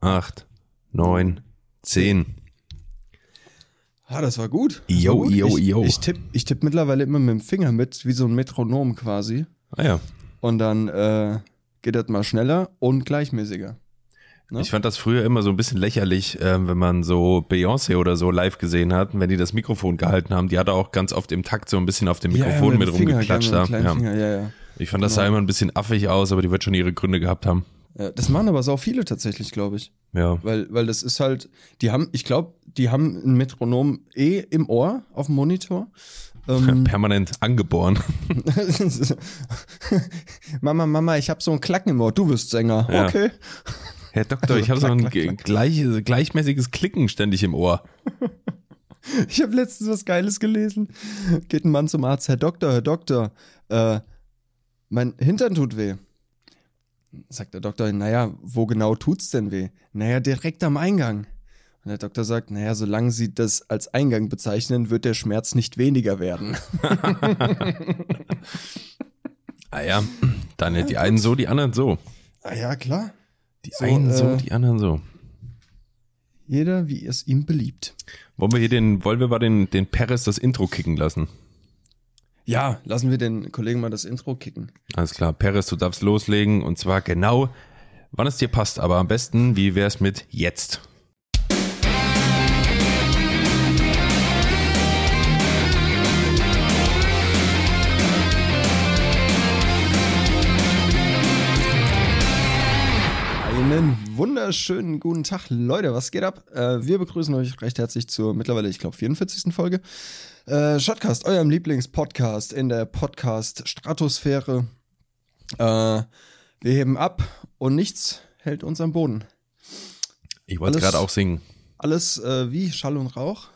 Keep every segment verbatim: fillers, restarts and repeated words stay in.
acht, neun, zehn. Ah, das war gut. Jo, jo, jo. Ich tippe ich tipp mittlerweile immer mit dem Finger mit, wie so ein Metronom quasi. Ah ja. Und dann äh, geht das mal schneller und gleichmäßiger. Ne? Ich fand das früher immer so ein bisschen lächerlich, äh, wenn man so Beyoncé oder so live gesehen hat, wenn die das Mikrofon gehalten haben. Die hat auch ganz oft im Takt so ein bisschen auf dem Mikrofon ja, ja, mit, mit rumgeklatscht. Mit ja. Finger, ja, ja. Ich fand, das genau. sah immer ein bisschen affig aus, aber die wird schon ihre Gründe gehabt haben. Das machen aber so viele tatsächlich, glaube ich. Ja. Weil, weil das ist halt, die haben, ich glaube, die haben ein Metronom eh im Ohr auf dem Monitor. Ähm, Permanent angeboren. Mama, Mama, ich habe so einen Klacken im Ohr, du wirst Sänger. Ja. Okay. Herr Doktor, also, ich habe so ein klack, gleich, gleichmäßiges Klicken ständig im Ohr. Ich habe letztens was Geiles gelesen. Geht ein Mann zum Arzt, Herr Doktor, Herr Doktor, äh, mein Hintern tut weh. Sagt der Doktor, naja, wo genau tut's denn weh? Naja, direkt am Eingang. Und der Doktor sagt, naja, solange Sie das als Eingang bezeichnen, wird der Schmerz nicht weniger werden. Ah ja, dann ja, die einen so, die anderen so. Ah ja, klar. Die so, einen so, äh, die anderen so. Jeder, wie es ihm beliebt. Wollen wir hier den, wollen wir mal den, den Peres das Intro kicken lassen? Ja, lassen wir den Kollegen mal das Intro kicken. Alles klar, Peres, du darfst loslegen und zwar genau, wann es dir passt, aber am besten, wie wär's mit jetzt? Einen wunderschönen guten Tag, Leute, was geht ab? Äh, wir begrüßen euch recht herzlich zur mittlerweile, ich glaube, vierundvierzigsten Folge. Äh, Shotcast, eurem Lieblingspodcast in der Podcast-Stratosphäre. Äh, wir heben ab und nichts hält uns am Boden. Ich wollte gerade auch singen. Alles äh, wie Schall und Rauch.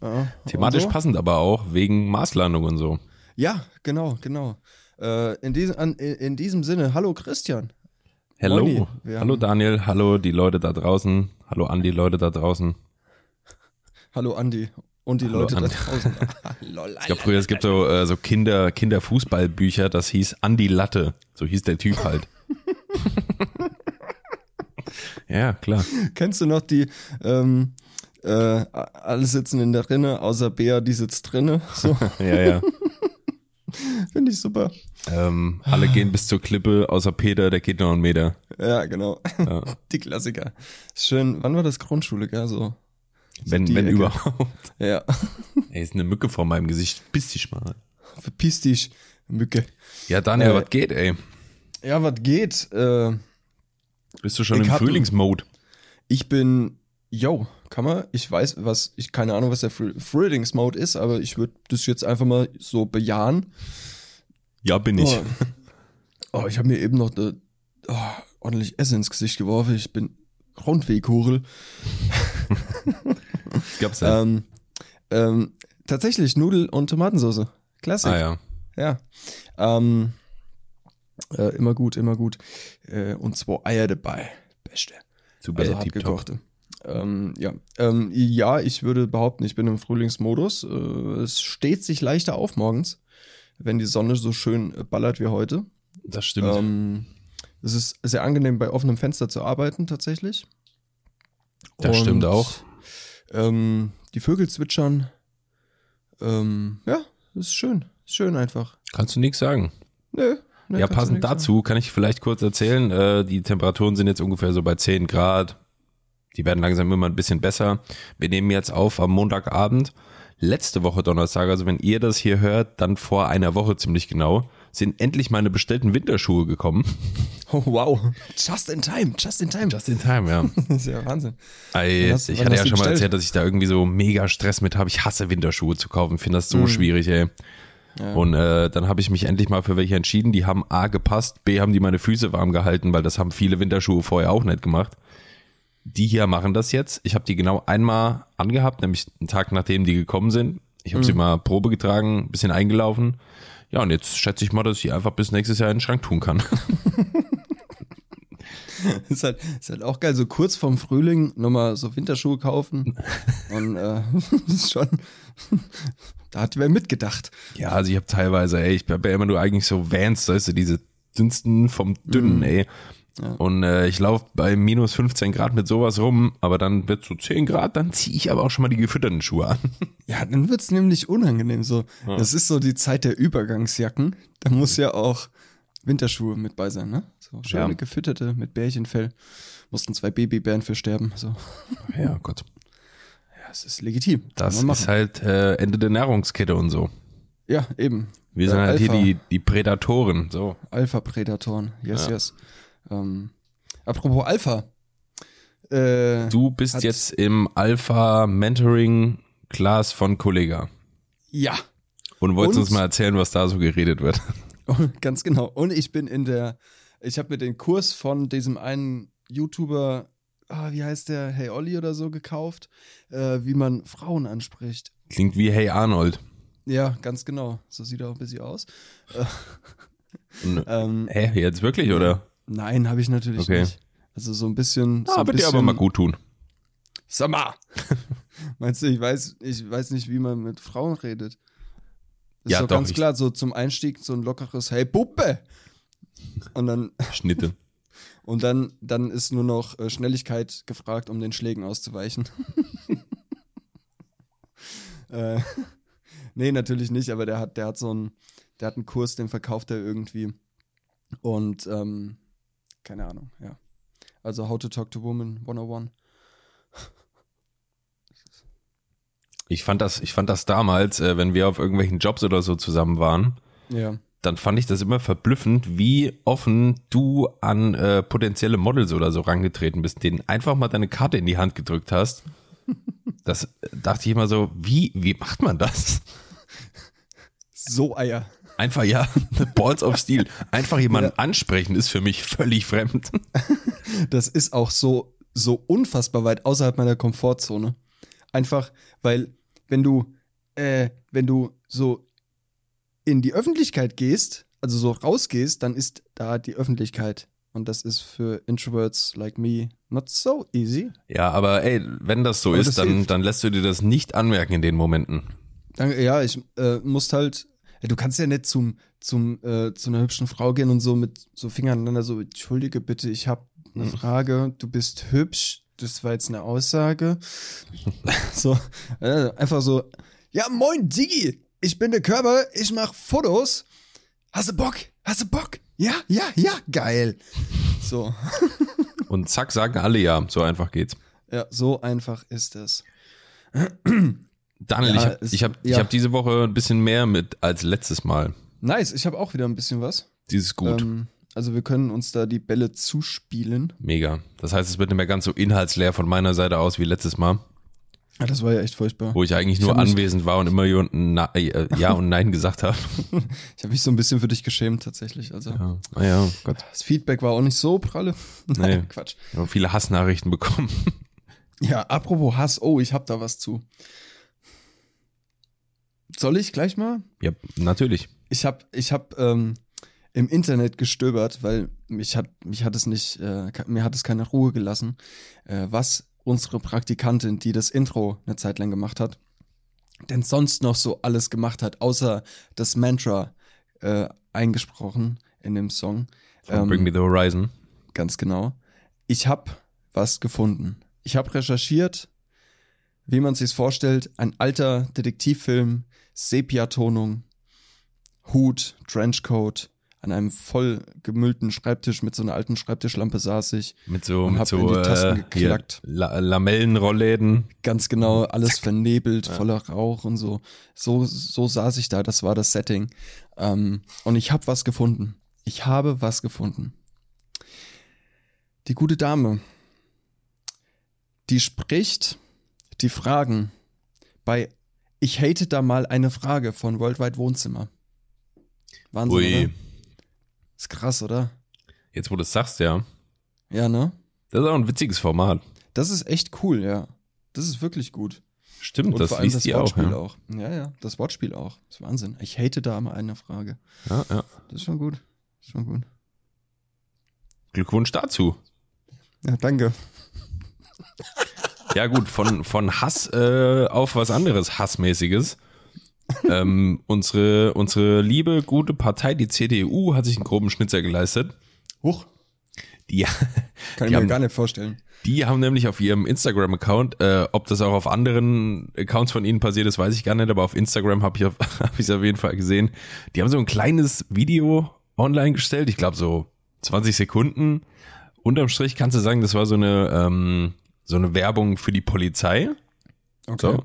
Ja, thematisch und so. Passend aber auch, wegen Marslandung und so. Ja, genau, genau. Äh, in, diesem, an, in diesem Sinne, hallo Christian. Hallo, hallo Daniel, hallo die Leute da draußen, hallo an die Leute da draußen. Hallo Andi und die hallo Leute Andi. Da draußen. Lol, ich glaube früher, es gibt so, äh, so Kinder, Kinderfußballbücher, das hieß Andi Latte, so hieß der Typ halt. Ja, klar. Kennst du noch die, ähm, äh, alle sitzen in der Rinne, außer Bea, die sitzt drinne. So. Ja, ja. Finde ich super. Ähm, alle gehen bis zur Klippe, außer Peter, der geht noch einen Meter. Ja, genau. Ja. Die Klassiker. Schön, wann war das Grundschule, gell? So, wenn so wenn Ecke. Überhaupt. Ja. Ey, ist eine Mücke vor meinem Gesicht. Piss dich mal. Verpiss dich, Mücke. Ja, Daniel, äh, was geht, ey? Ja, was geht? Äh, Bist du schon im Frühlingsmode? Ich bin, yo, kann man, ich weiß, was, ich keine Ahnung, was der Frühlings-Mode ist, aber ich würde das jetzt einfach mal so bejahen. Ja, bin ich. Oh, oh ich habe mir eben noch ne, oh, ordentlich Essen ins Gesicht geworfen. Ich bin Rundweg-Hurel. Gab's ja. Ähm, ähm, tatsächlich Nudel- und Tomatensauce. Klassik. Ah ja. Ja. Ähm, äh, immer gut, immer gut. Äh, und zwei Eier dabei. Beste. Super, also hartgekochte. Ähm, ja. Ähm, ja, ich würde behaupten, ich bin im Frühlingsmodus. Äh, es steht sich leichter auf morgens, wenn die Sonne so schön ballert wie heute. Das stimmt. Ähm, es ist sehr angenehm, bei offenem Fenster zu arbeiten tatsächlich. Das Und, stimmt auch. Ähm, die Vögel zwitschern. Ähm, ja, es ist schön. Ist schön einfach. Kannst du nichts sagen. Nö. Nö ja, passend dazu sagen. Kann ich vielleicht kurz erzählen, äh, die Temperaturen sind jetzt ungefähr so bei zehn Grad. Die werden langsam immer ein bisschen besser. Wir nehmen jetzt auf am Montagabend. Letzte Woche Donnerstag, also wenn ihr das hier hört, dann vor einer Woche ziemlich genau, sind endlich meine bestellten Winterschuhe gekommen. Oh, wow. Just in time, just in time. Just in time, ja. Das ist ja Wahnsinn. Ey, hast, ich hatte ja schon bestellt? Mal erzählt, dass ich da irgendwie so mega Stress mit habe. Ich hasse Winterschuhe zu kaufen, finde das so mhm. schwierig, ey. Ja. Und äh, dann habe ich mich endlich mal für welche entschieden. Die haben A gepasst, B haben die meine Füße warm gehalten, weil das haben viele Winterschuhe vorher auch nicht gemacht. Die hier machen das jetzt. Ich habe die genau einmal angehabt, nämlich einen Tag nachdem die gekommen sind. Ich habe mhm. sie mal Probe getragen, ein bisschen eingelaufen. Ja, und jetzt schätze ich mal, dass ich die einfach bis nächstes Jahr in den Schrank tun kann. ist, halt, ist halt auch geil, so kurz vorm Frühling nochmal so Winterschuhe kaufen. Und äh, ist schon, da hat wer mitgedacht. Ja, also ich habe teilweise, ey, ich habe ja immer nur eigentlich so Vans, weißt du, diese dünnsten vom Dünnen, mhm. ey. Ja. Und äh, ich laufe bei minus fünfzehn Grad mit sowas rum, aber dann wird es so zehn Grad, dann ziehe ich aber auch schon mal die gefütterten Schuhe an. Ja, dann wird es nämlich unangenehm so. Ja. Das ist so die Zeit der Übergangsjacken. Da muss ja auch Winterschuhe mit bei sein, ne? So schöne ja. gefütterte mit Bärchenfell. Mussten zwei Babybären für sterben. So. Ja, Gott. Ja, es ist legitim. Das ist halt äh, Ende der Nahrungskette und so. Ja, eben. Wir äh, sind halt Alpha. hier die, die Prädatoren. So. Alpha-Prädatoren, yes, ja. yes. Ähm, apropos Alpha. Äh, du bist jetzt im Alpha-Mentoring-Class von Kollegah. Ja. Und wolltest und, uns mal erzählen, was da so geredet wird. Ganz genau. Und ich bin in der, ich habe mir den Kurs von diesem einen YouTuber, ah, wie heißt der, Hey Olli oder so, gekauft, äh, wie man Frauen anspricht. Klingt wie Hey Arnold. Ja, ganz genau. So sieht er auch ein bisschen aus. ähm, Hä, hey, jetzt wirklich, oder? Nein, habe ich natürlich okay. nicht. Also so ein bisschen... Ah, so wird dir aber mal gut tun. Sag mal! Meinst du, ich weiß, ich weiß nicht, wie man mit Frauen redet? Das ja, ist doch, doch ganz ich... klar, so zum Einstieg so ein lockeres Hey, Puppe! Und dann... Schnitte. Und dann, dann ist nur noch Schnelligkeit gefragt, um den Schlägen auszuweichen. äh... Nee, natürlich nicht, aber der hat, der hat so einen, der hat einen Kurs, den verkauft er irgendwie und ähm, keine Ahnung, ja. Also How to Talk to Women hundertundeins. Ich fand das, ich fand das damals, äh, wenn wir auf irgendwelchen Jobs oder so zusammen waren, ja. dann fand ich das immer verblüffend, wie offen du an äh, potenzielle Models oder so rangetreten bist, denen einfach mal deine Karte in die Hand gedrückt hast. Das dachte ich immer so, wie, wie macht man das? So Eier. Einfach ja, Balls of Steel. Einfach jemanden ja. ansprechen ist für mich völlig fremd. Das ist auch so, so unfassbar weit außerhalb meiner Komfortzone. Einfach, weil wenn du, äh, wenn du so in die Öffentlichkeit gehst, also so rausgehst, dann ist da die Öffentlichkeit. Und das ist für Introverts like me not so easy. Ja, aber ey, wenn das so aber ist, das dann, dann lässt du dir das nicht anmerken in den Momenten. Danke, ja, ich äh, musst halt, ey, du kannst ja nicht zum, zum, äh, zu einer hübschen Frau gehen und so mit so Fingern aneinander so, entschuldige bitte, ich habe eine hm. Frage, du bist hübsch, das war jetzt eine Aussage. so, äh, einfach so, ja moin Digi, ich bin der Körper, ich mache Fotos, hast du Bock, hast du Bock? Ja, ja, ja, geil. So. Und zack, sagen alle ja. So einfach geht's. Ja, so einfach ist es. Daniel, ja, ich habe hab, ja. hab diese Woche ein bisschen mehr mit als letztes Mal. Nice, ich habe auch wieder ein bisschen was. Dieses ist gut. Ähm, also wir können uns da die Bälle zuspielen. Mega. Das heißt, es wird nicht mehr ganz so inhaltsleer von meiner Seite aus wie letztes Mal. Ja, das war ja echt furchtbar. Wo ich eigentlich nur ich anwesend war und immer na, äh, Ja und Nein gesagt habe. Ich habe mich so ein bisschen für dich geschämt tatsächlich. Also ja. Ah ja, Gott. Das Feedback war auch nicht so pralle. Nein, nee. Quatsch. Ich habe viele Hassnachrichten bekommen. Ja, apropos Hass. Oh, ich habe da was zu. Soll ich gleich mal? Ja, natürlich. Ich habe ich hab, ähm, im Internet gestöbert, weil mich hat, mich hat es nicht, äh, mir hat es keine Ruhe gelassen. Äh, was... unsere Praktikantin, die das Intro eine Zeit lang gemacht hat, denn sonst noch so alles gemacht hat, außer das Mantra äh, eingesprochen in dem Song. Ähm, Bring me the horizon. Ganz genau. Ich habe was gefunden. Ich habe recherchiert, wie man sich's vorstellt, ein alter Detektivfilm, Sepia-Tonung, Hut, Trenchcoat. An einem voll gemüllten Schreibtisch mit so einer alten Schreibtischlampe saß ich. Mit so, und mit hab so in die Tasten geklackt. Hier, La- Lamellenrollläden. Ganz genau, alles Zack. vernebelt, ja. voller Rauch und so. So, so saß ich da, das war das Setting. Ähm, und ich habe was gefunden. Ich habe was gefunden. Die gute Dame, die spricht die Fragen bei Ich hate da mal eine Frage von Worldwide Wohnzimmer. Wahnsinn, Ui. Oder? Ist krass, oder? Jetzt, wo du es sagst, ja. Ja, ne? Das ist auch ein witziges Format. Das ist echt cool, ja. Das ist wirklich gut. Stimmt, und das vor allem liest das Wortspiel die auch, ja. auch. Ja, ja, das Wortspiel auch. Das ist Wahnsinn. Ich hate da mal eine Frage. Ja, ja. Das ist schon gut. Das ist schon gut. Glückwunsch dazu. Ja, danke. Ja, gut, von, von Hass äh, auf was anderes Hassmäßiges. ähm, unsere, unsere liebe, gute Partei, die C D U, hat sich einen groben Schnitzer geleistet. Huch. Die, Kann die ich mir haben, gar nicht vorstellen. Die haben nämlich auf ihrem Instagram-Account, äh, ob das auch auf anderen Accounts von ihnen passiert ist, weiß ich gar nicht, aber auf Instagram habe ich es auf, hab auf jeden Fall gesehen. Die haben so ein kleines Video online gestellt, ich glaube so zwanzig Sekunden. Unterm Strich kannst du sagen, das war so eine, ähm, so eine Werbung für die Polizei. Okay. So.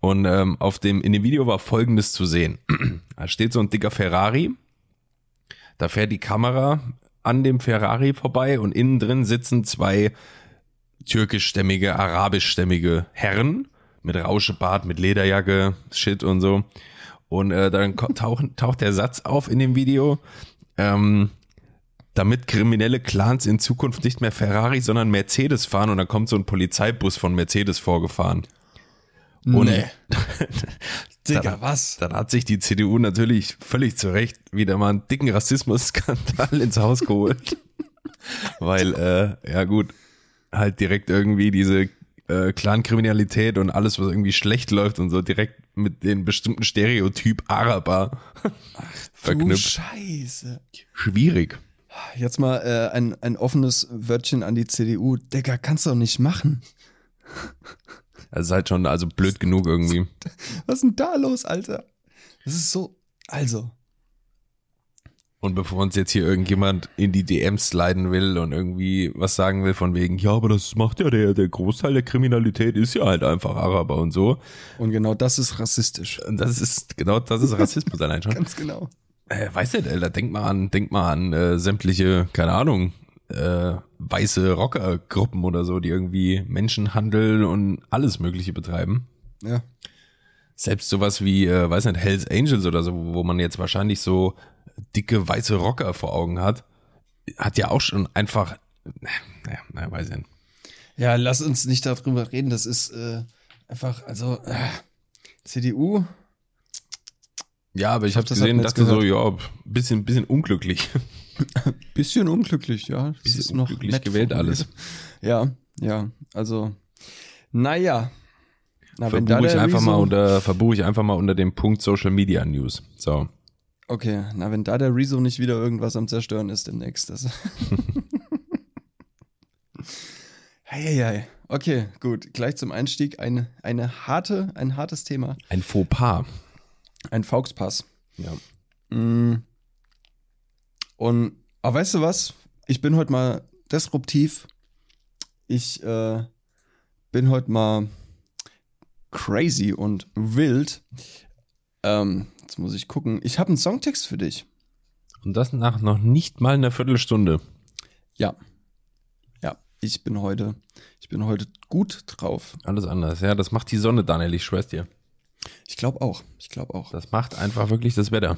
Und ähm, auf dem, in dem Video war Folgendes zu sehen. Da steht so ein dicker Ferrari, da fährt die Kamera an dem Ferrari vorbei und innen drin sitzen zwei türkischstämmige, arabischstämmige Herren mit Rauschebart, mit Lederjacke, Shit und so. Und äh, dann tauch, taucht der Satz auf in dem Video, ähm, damit kriminelle Clans in Zukunft nicht mehr Ferrari, sondern Mercedes fahren. Und dann kommt so ein Polizeibus von Mercedes vorgefahren. Und nee. Digga, was? Dann hat sich die C D U natürlich völlig zu Recht wieder mal einen dicken Rassismus-Skandal ins Haus geholt. Weil, äh, ja gut, halt direkt irgendwie diese äh, Clan-Kriminalität und alles, was irgendwie schlecht läuft und so, direkt mit dem bestimmten Stereotyp Araber Ach, verknüpft. Ach du Scheiße. Schwierig. Jetzt mal äh, ein, ein offenes Wörtchen an die C D U. Digga, kannst du doch nicht machen. Also halt schon, also blöd genug irgendwie. Was ist denn da los, Alter? Das ist so, also. Und bevor uns jetzt hier irgendjemand in die D Ms sliden will und irgendwie was sagen will von wegen, ja, aber das macht ja der, der Großteil der Kriminalität ist ja halt einfach Araber und so. Und genau das ist rassistisch. Und das ist, genau das ist Rassismus allein schon. Ganz genau. Äh, weiß nicht, Alter, denk mal an, denk mal an äh, sämtliche, keine Ahnung, Äh, weiße Rockergruppen oder so, die irgendwie Menschenhandel und alles Mögliche betreiben. Ja. Selbst sowas wie, äh, weiß nicht, Hells Angels oder so, wo man jetzt wahrscheinlich so dicke weiße Rocker vor Augen hat, hat ja auch schon einfach, naja, naja, weiß ich nicht. Ja, lass uns nicht darüber reden, das ist äh, einfach, also äh, C D U. Ja, aber ich, ich habe gesehen, dachte so, ja, bisschen, bisschen unglücklich. Bisschen unglücklich, ja. Das bisschen ist noch unglücklich gewählt alles. Ja, ja, also, naja. Na, verbuche ich einfach mal unter, verbuche ich einfach mal unter dem Punkt Social Media News. So. Okay, na, wenn da der Rezo nicht wieder irgendwas am Zerstören ist demnächst. Das hey, hey, okay, gut. Gleich zum Einstieg eine, eine harte, ein hartes Thema. Ein Fauxpas. Ein Fauxpas. Ja. Mm. Und, aber weißt du was? Ich bin heute mal disruptiv. Ich äh, bin heute mal crazy und wild. Ähm, jetzt muss ich gucken. Ich habe einen Songtext für dich. Und das nach noch nicht mal einer Viertelstunde. Ja. Ja, ich bin heute, ich bin heute gut drauf. Alles anders, ja. Das macht die Sonne, Daniel, ich schwör's dir. Ich glaube auch. Ich glaube auch. Das macht einfach wirklich das Wetter.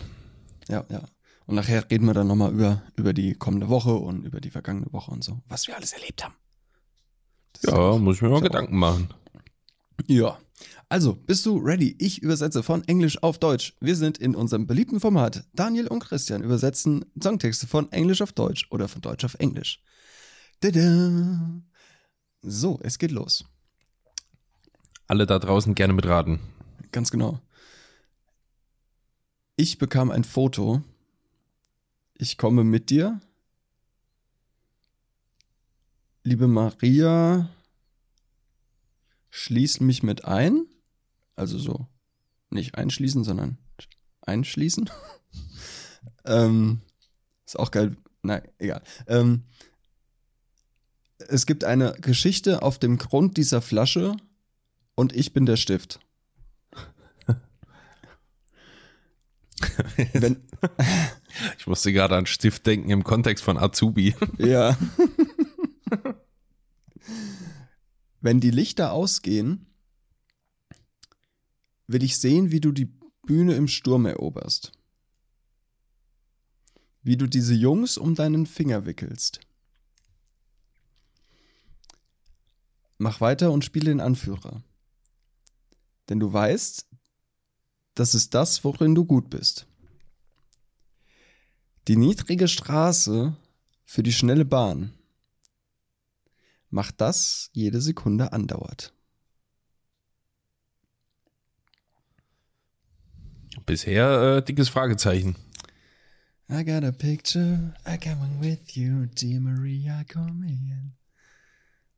Ja, ja. Und nachher reden wir dann nochmal über, über die kommende Woche und über die vergangene Woche und so, was wir alles erlebt haben. Das ja, auch, muss ich mir mal Gedanken auch. machen. Ja, also, bist du ready? Ich übersetze von Englisch auf Deutsch. Wir sind in unserem beliebten Format. Daniel und Christian übersetzen Songtexte von Englisch auf Deutsch oder von Deutsch auf Englisch. Tada! So, es geht los. Alle da draußen gerne mitraten. Ganz genau. Ich bekam ein Foto. Ich komme mit dir. Liebe Maria, schließ mich mit ein. Also so, nicht einschließen, sondern einschließen. ähm, ist auch geil. Na, egal. Ähm, es gibt eine Geschichte auf dem Grund dieser Flasche und ich bin der Stift. Wenn... Ich musste gerade an Stift denken im Kontext von Azubi. Ja. Wenn die Lichter ausgehen, will ich sehen, wie du die Bühne im Sturm eroberst. Wie du diese Jungs um deinen Finger wickelst. Mach weiter und spiele den Anführer. Denn du weißt, das ist das, worin du gut bist. Die niedrige Straße für die schnelle Bahn macht das jede Sekunde andauert. Bisher äh, dickes Fragezeichen. I got a picture, I'm coming with you, dear Maria, come in.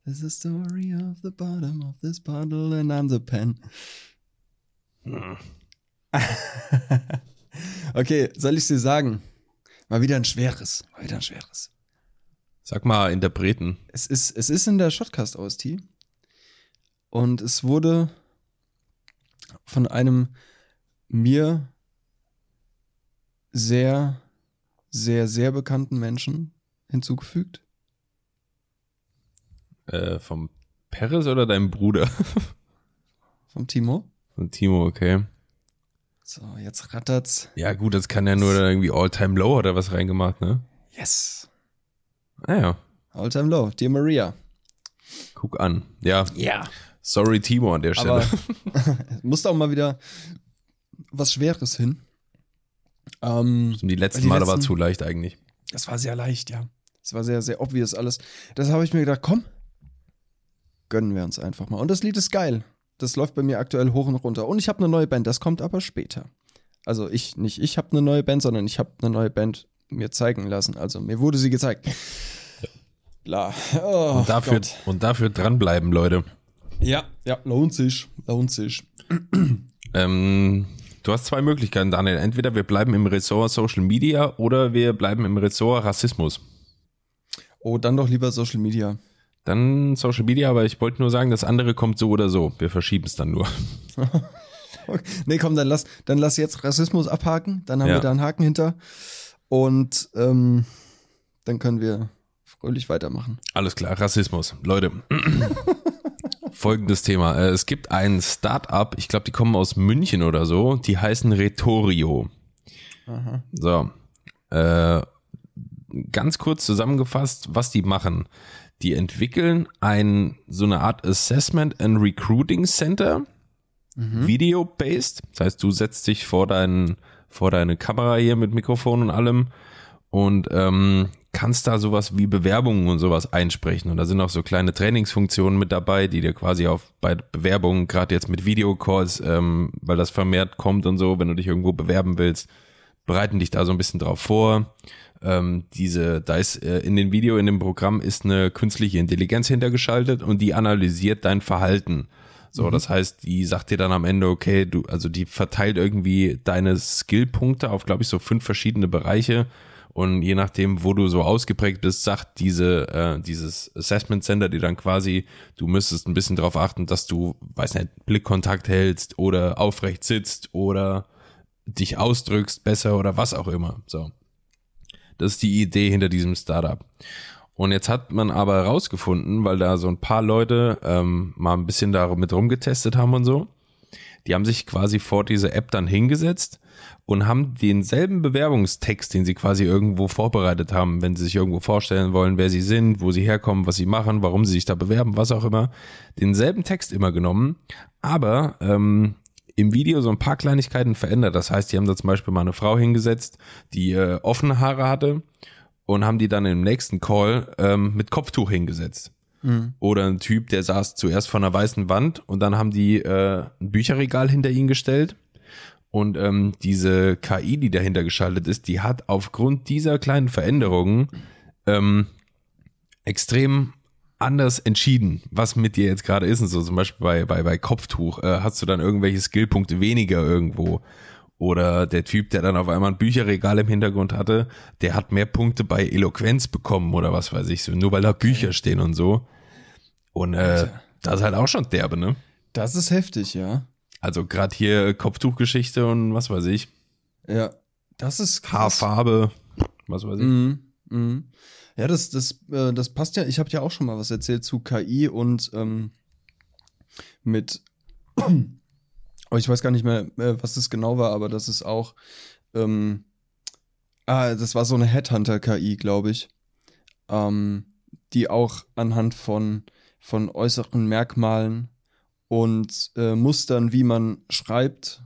There's a story of the bottom of this bottle and I'm the pen. Hm. Okay, soll ich dir sagen? Mal wieder ein schweres, mal wieder ein schweres. Sag mal, Interpreten. Es ist, es ist in der Shotcast-O S T und es wurde von einem mir sehr, sehr, sehr bekannten Menschen hinzugefügt. Äh, vom Peres oder deinem Bruder? Vom Timo? Vom Timo, okay. So, jetzt rattert's. Ja gut, das kann ja nur irgendwie All-Time Low oder was reingemacht, ne? Yes. Ah ja. All-Time Low, dear Maria. Guck an. Ja. Ja. Sorry Timo an der Stelle. Aber muss da auch mal wieder was Schweres hin. Ähm, die letzten die Male letzten, war zu leicht eigentlich. Das war sehr leicht, ja. Das war sehr, sehr obvious alles. Das habe ich mir gedacht, komm, gönnen wir uns einfach mal. Und das Lied ist geil. Das läuft bei mir aktuell hoch und runter. Und ich habe eine neue Band, das kommt aber später. Also ich, nicht ich habe eine neue Band, sondern ich habe eine neue Band mir zeigen lassen. Also mir wurde sie gezeigt. Bla. Oh, und, dafür, und dafür dranbleiben, Leute. Ja, ja, lohnt sich, lohnt sich. ähm, du hast zwei Möglichkeiten, Daniel. Entweder wir bleiben im Ressort Social Media oder wir bleiben im Ressort Rassismus. Oh, dann doch lieber Social Media. Dann Social Media, aber ich wollte nur sagen, das andere kommt so oder so. Wir verschieben es dann nur. Okay. Nee, komm, dann lass, dann lass jetzt Rassismus abhaken. Dann haben ja. wir da einen Haken hinter. Und ähm, dann können wir fröhlich weitermachen. Alles klar, Rassismus. Leute, folgendes Thema. Es gibt ein Start-up, ich glaube, die kommen aus München oder so. Die heißen Retorio. Aha. So, äh, ganz kurz zusammengefasst, was die machen. Die entwickeln ein, so eine Art Assessment and Recruiting Center, mhm. video-based. Das heißt, du setzt dich vor, dein, vor deine Kamera hier mit Mikrofon und allem und ähm, kannst da sowas wie Bewerbungen und sowas einsprechen. Und da sind auch so kleine Trainingsfunktionen mit dabei, die dir quasi auf bei Bewerbungen, gerade jetzt mit Videocalls, ähm, weil das vermehrt kommt und so, wenn du dich irgendwo bewerben willst, bereiten dich da so ein bisschen drauf vor. Ähm, diese, da ist äh, in dem Video, in dem Programm ist eine künstliche Intelligenz hintergeschaltet und die analysiert dein Verhalten. So, mhm. das heißt, die sagt dir dann am Ende, okay, du, also die verteilt irgendwie deine Skillpunkte auf, glaube ich, so fünf verschiedene Bereiche und je nachdem, wo du so ausgeprägt bist, sagt diese, äh, dieses Assessment Center dir dann quasi, du müsstest ein bisschen drauf achten, dass du, weiß nicht, Blickkontakt hältst oder aufrecht sitzt oder dich ausdrückst besser oder was auch immer. So, das ist die Idee hinter diesem Startup. Und jetzt hat man aber herausgefunden, weil da so ein paar Leute ähm, mal ein bisschen da mit rumgetestet haben und so, die haben sich quasi vor diese App dann hingesetzt und haben denselben Bewerbungstext, den sie quasi irgendwo vorbereitet haben, wenn sie sich irgendwo vorstellen wollen, wer sie sind, wo sie herkommen, was sie machen, warum sie sich da bewerben, was auch immer, denselben Text immer genommen, aber ähm, im Video so ein paar Kleinigkeiten verändert. Das heißt, die haben da zum Beispiel mal eine Frau hingesetzt, die äh, offene Haare hatte und haben die dann im nächsten Call ähm, mit Kopftuch hingesetzt. Mhm. Oder ein Typ, der saß zuerst vor einer weißen Wand und dann haben die äh, ein Bücherregal hinter ihn gestellt und ähm, diese K I, die dahinter geschaltet ist, die hat aufgrund dieser kleinen Veränderungen ähm, extrem anders entschieden, was mit dir jetzt gerade ist. Und so zum Beispiel bei, bei, bei Kopftuch äh, hast du dann irgendwelche Skillpunkte weniger irgendwo. Oder der Typ, der dann auf einmal ein Bücherregal im Hintergrund hatte, der hat mehr Punkte bei Eloquenz bekommen oder was weiß ich so, nur weil da Bücher stehen und so. Und äh, das ist halt auch schon derbe, ne? Das ist heftig, ja. Also gerade hier Kopftuchgeschichte und was weiß ich. Ja, das ist krass. Haarfarbe, was weiß ich. Mhm, mhm. Ja, das, das, äh, das passt ja. Ich habe ja auch schon mal was erzählt zu K I und ähm, mit, oh, ich weiß gar nicht mehr, äh, was das genau war, aber das ist auch, ähm, ah, das war so eine Headhunter-K I, glaube ich, ähm, die auch anhand von, von äußeren Merkmalen und äh, Mustern, wie man schreibt,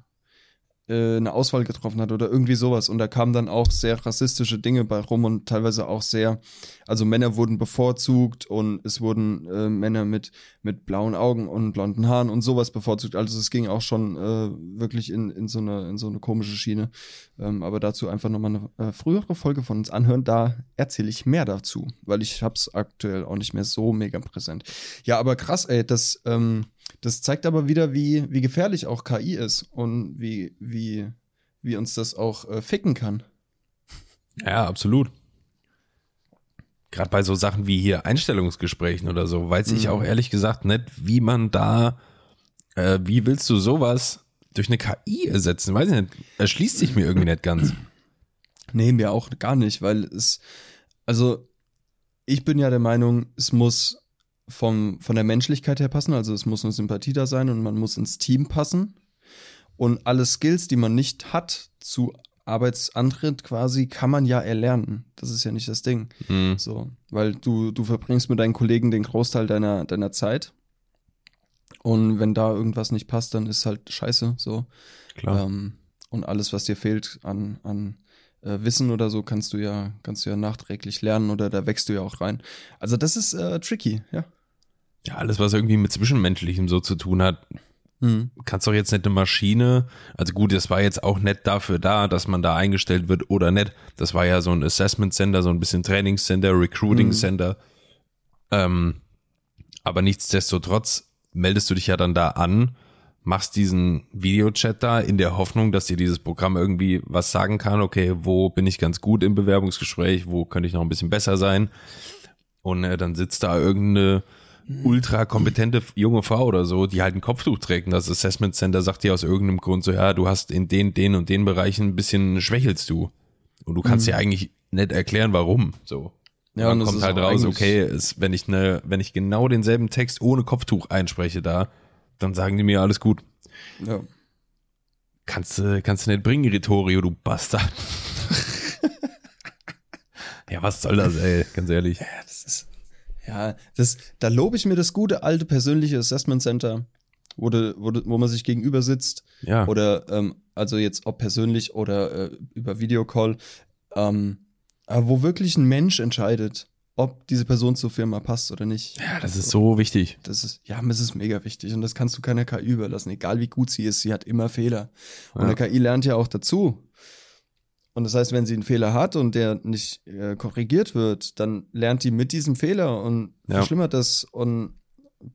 äh, eine Auswahl getroffen hat oder irgendwie sowas. Und da kamen dann auch sehr rassistische Dinge bei rum und teilweise auch sehr, also Männer wurden bevorzugt und es wurden äh, Männer mit, mit blauen Augen und blonden Haaren und sowas bevorzugt. Also es ging auch schon äh, wirklich in, in, so eine, in so eine komische Schiene. Ähm, aber dazu einfach nochmal eine äh, frühere Folge von uns anhören. Da erzähle ich mehr dazu, weil ich hab's aktuell auch nicht mehr so mega präsent. Ja, aber krass, ey, das... Ähm, Das zeigt aber wieder, wie, wie gefährlich auch K I ist und wie, wie, wie uns das auch äh, ficken kann. Ja, absolut. Gerade bei so Sachen wie hier Einstellungsgesprächen oder so, weiß mhm. ich auch ehrlich gesagt nicht, wie man da, äh, wie willst du sowas durch eine K I ersetzen? Weiß ich nicht, erschließt sich mir irgendwie nicht ganz. Nee, mir auch gar nicht, weil es, also ich bin ja der Meinung, es muss Vom, von der Menschlichkeit her passen, also es muss eine Sympathie da sein und man muss ins Team passen und alle Skills, die man nicht hat zu Arbeitsantritt quasi, kann man ja erlernen. Das ist ja nicht das Ding. Mhm. So, weil du, du verbringst mit deinen Kollegen den Großteil deiner, deiner Zeit und wenn da irgendwas nicht passt, dann ist halt scheiße. So. Klar. Ähm, und alles, was dir fehlt an, an Wissen oder so, kannst du ja kannst du ja nachträglich lernen oder da wächst du ja auch rein. Also das ist äh, tricky, ja. Ja, alles, was irgendwie mit Zwischenmenschlichem so zu tun hat, mhm. kannst doch jetzt nicht eine Maschine, also gut, das war jetzt auch nicht dafür da, dass man da eingestellt wird oder nicht. Das war ja so ein Assessment Center, so ein bisschen Trainingscenter, Recruiting Center. Mhm. Ähm, aber nichtsdestotrotz meldest du dich ja dann da an, machst diesen Videochat da in der Hoffnung, dass dir dieses Programm irgendwie was sagen kann, okay, wo bin ich ganz gut im Bewerbungsgespräch, wo könnte ich noch ein bisschen besser sein und äh, dann sitzt da irgendeine ultra kompetente junge Frau oder so, die halt ein Kopftuch trägt und das Assessment Center sagt dir aus irgendeinem Grund so, ja, du hast in den, den und den Bereichen ein bisschen schwächelst du und du kannst mhm. dir eigentlich nicht erklären, warum, so. Ja, und dann kommt halt raus, okay, ist, wenn ich ne, wenn ich genau denselben Text ohne Kopftuch einspreche da, dann sagen die mir, alles gut. Ja. Kannst du kannst nicht bringen, Retorio, du Bastard. Ja, was soll das, ey? Ganz ehrlich. Ja, das ist, ja, das, da lobe ich mir das gute, alte, persönliche Assessment Center, wo, de, wo, de, wo man sich gegenüber sitzt. Ja. Oder, ähm, also jetzt ob persönlich oder äh, über Videocall, ähm, aber wo wirklich ein Mensch entscheidet, ob diese Person zur Firma passt oder nicht. Ja, das also, ist so wichtig. Das ist, ja, das ist mega wichtig und das kannst du keiner K I überlassen, egal wie gut sie ist, sie hat immer Fehler. Und ja. eine K I lernt ja auch dazu. Und das heißt, wenn sie einen Fehler hat und der nicht äh, korrigiert wird, dann lernt die mit diesem Fehler und ja. verschlimmert das und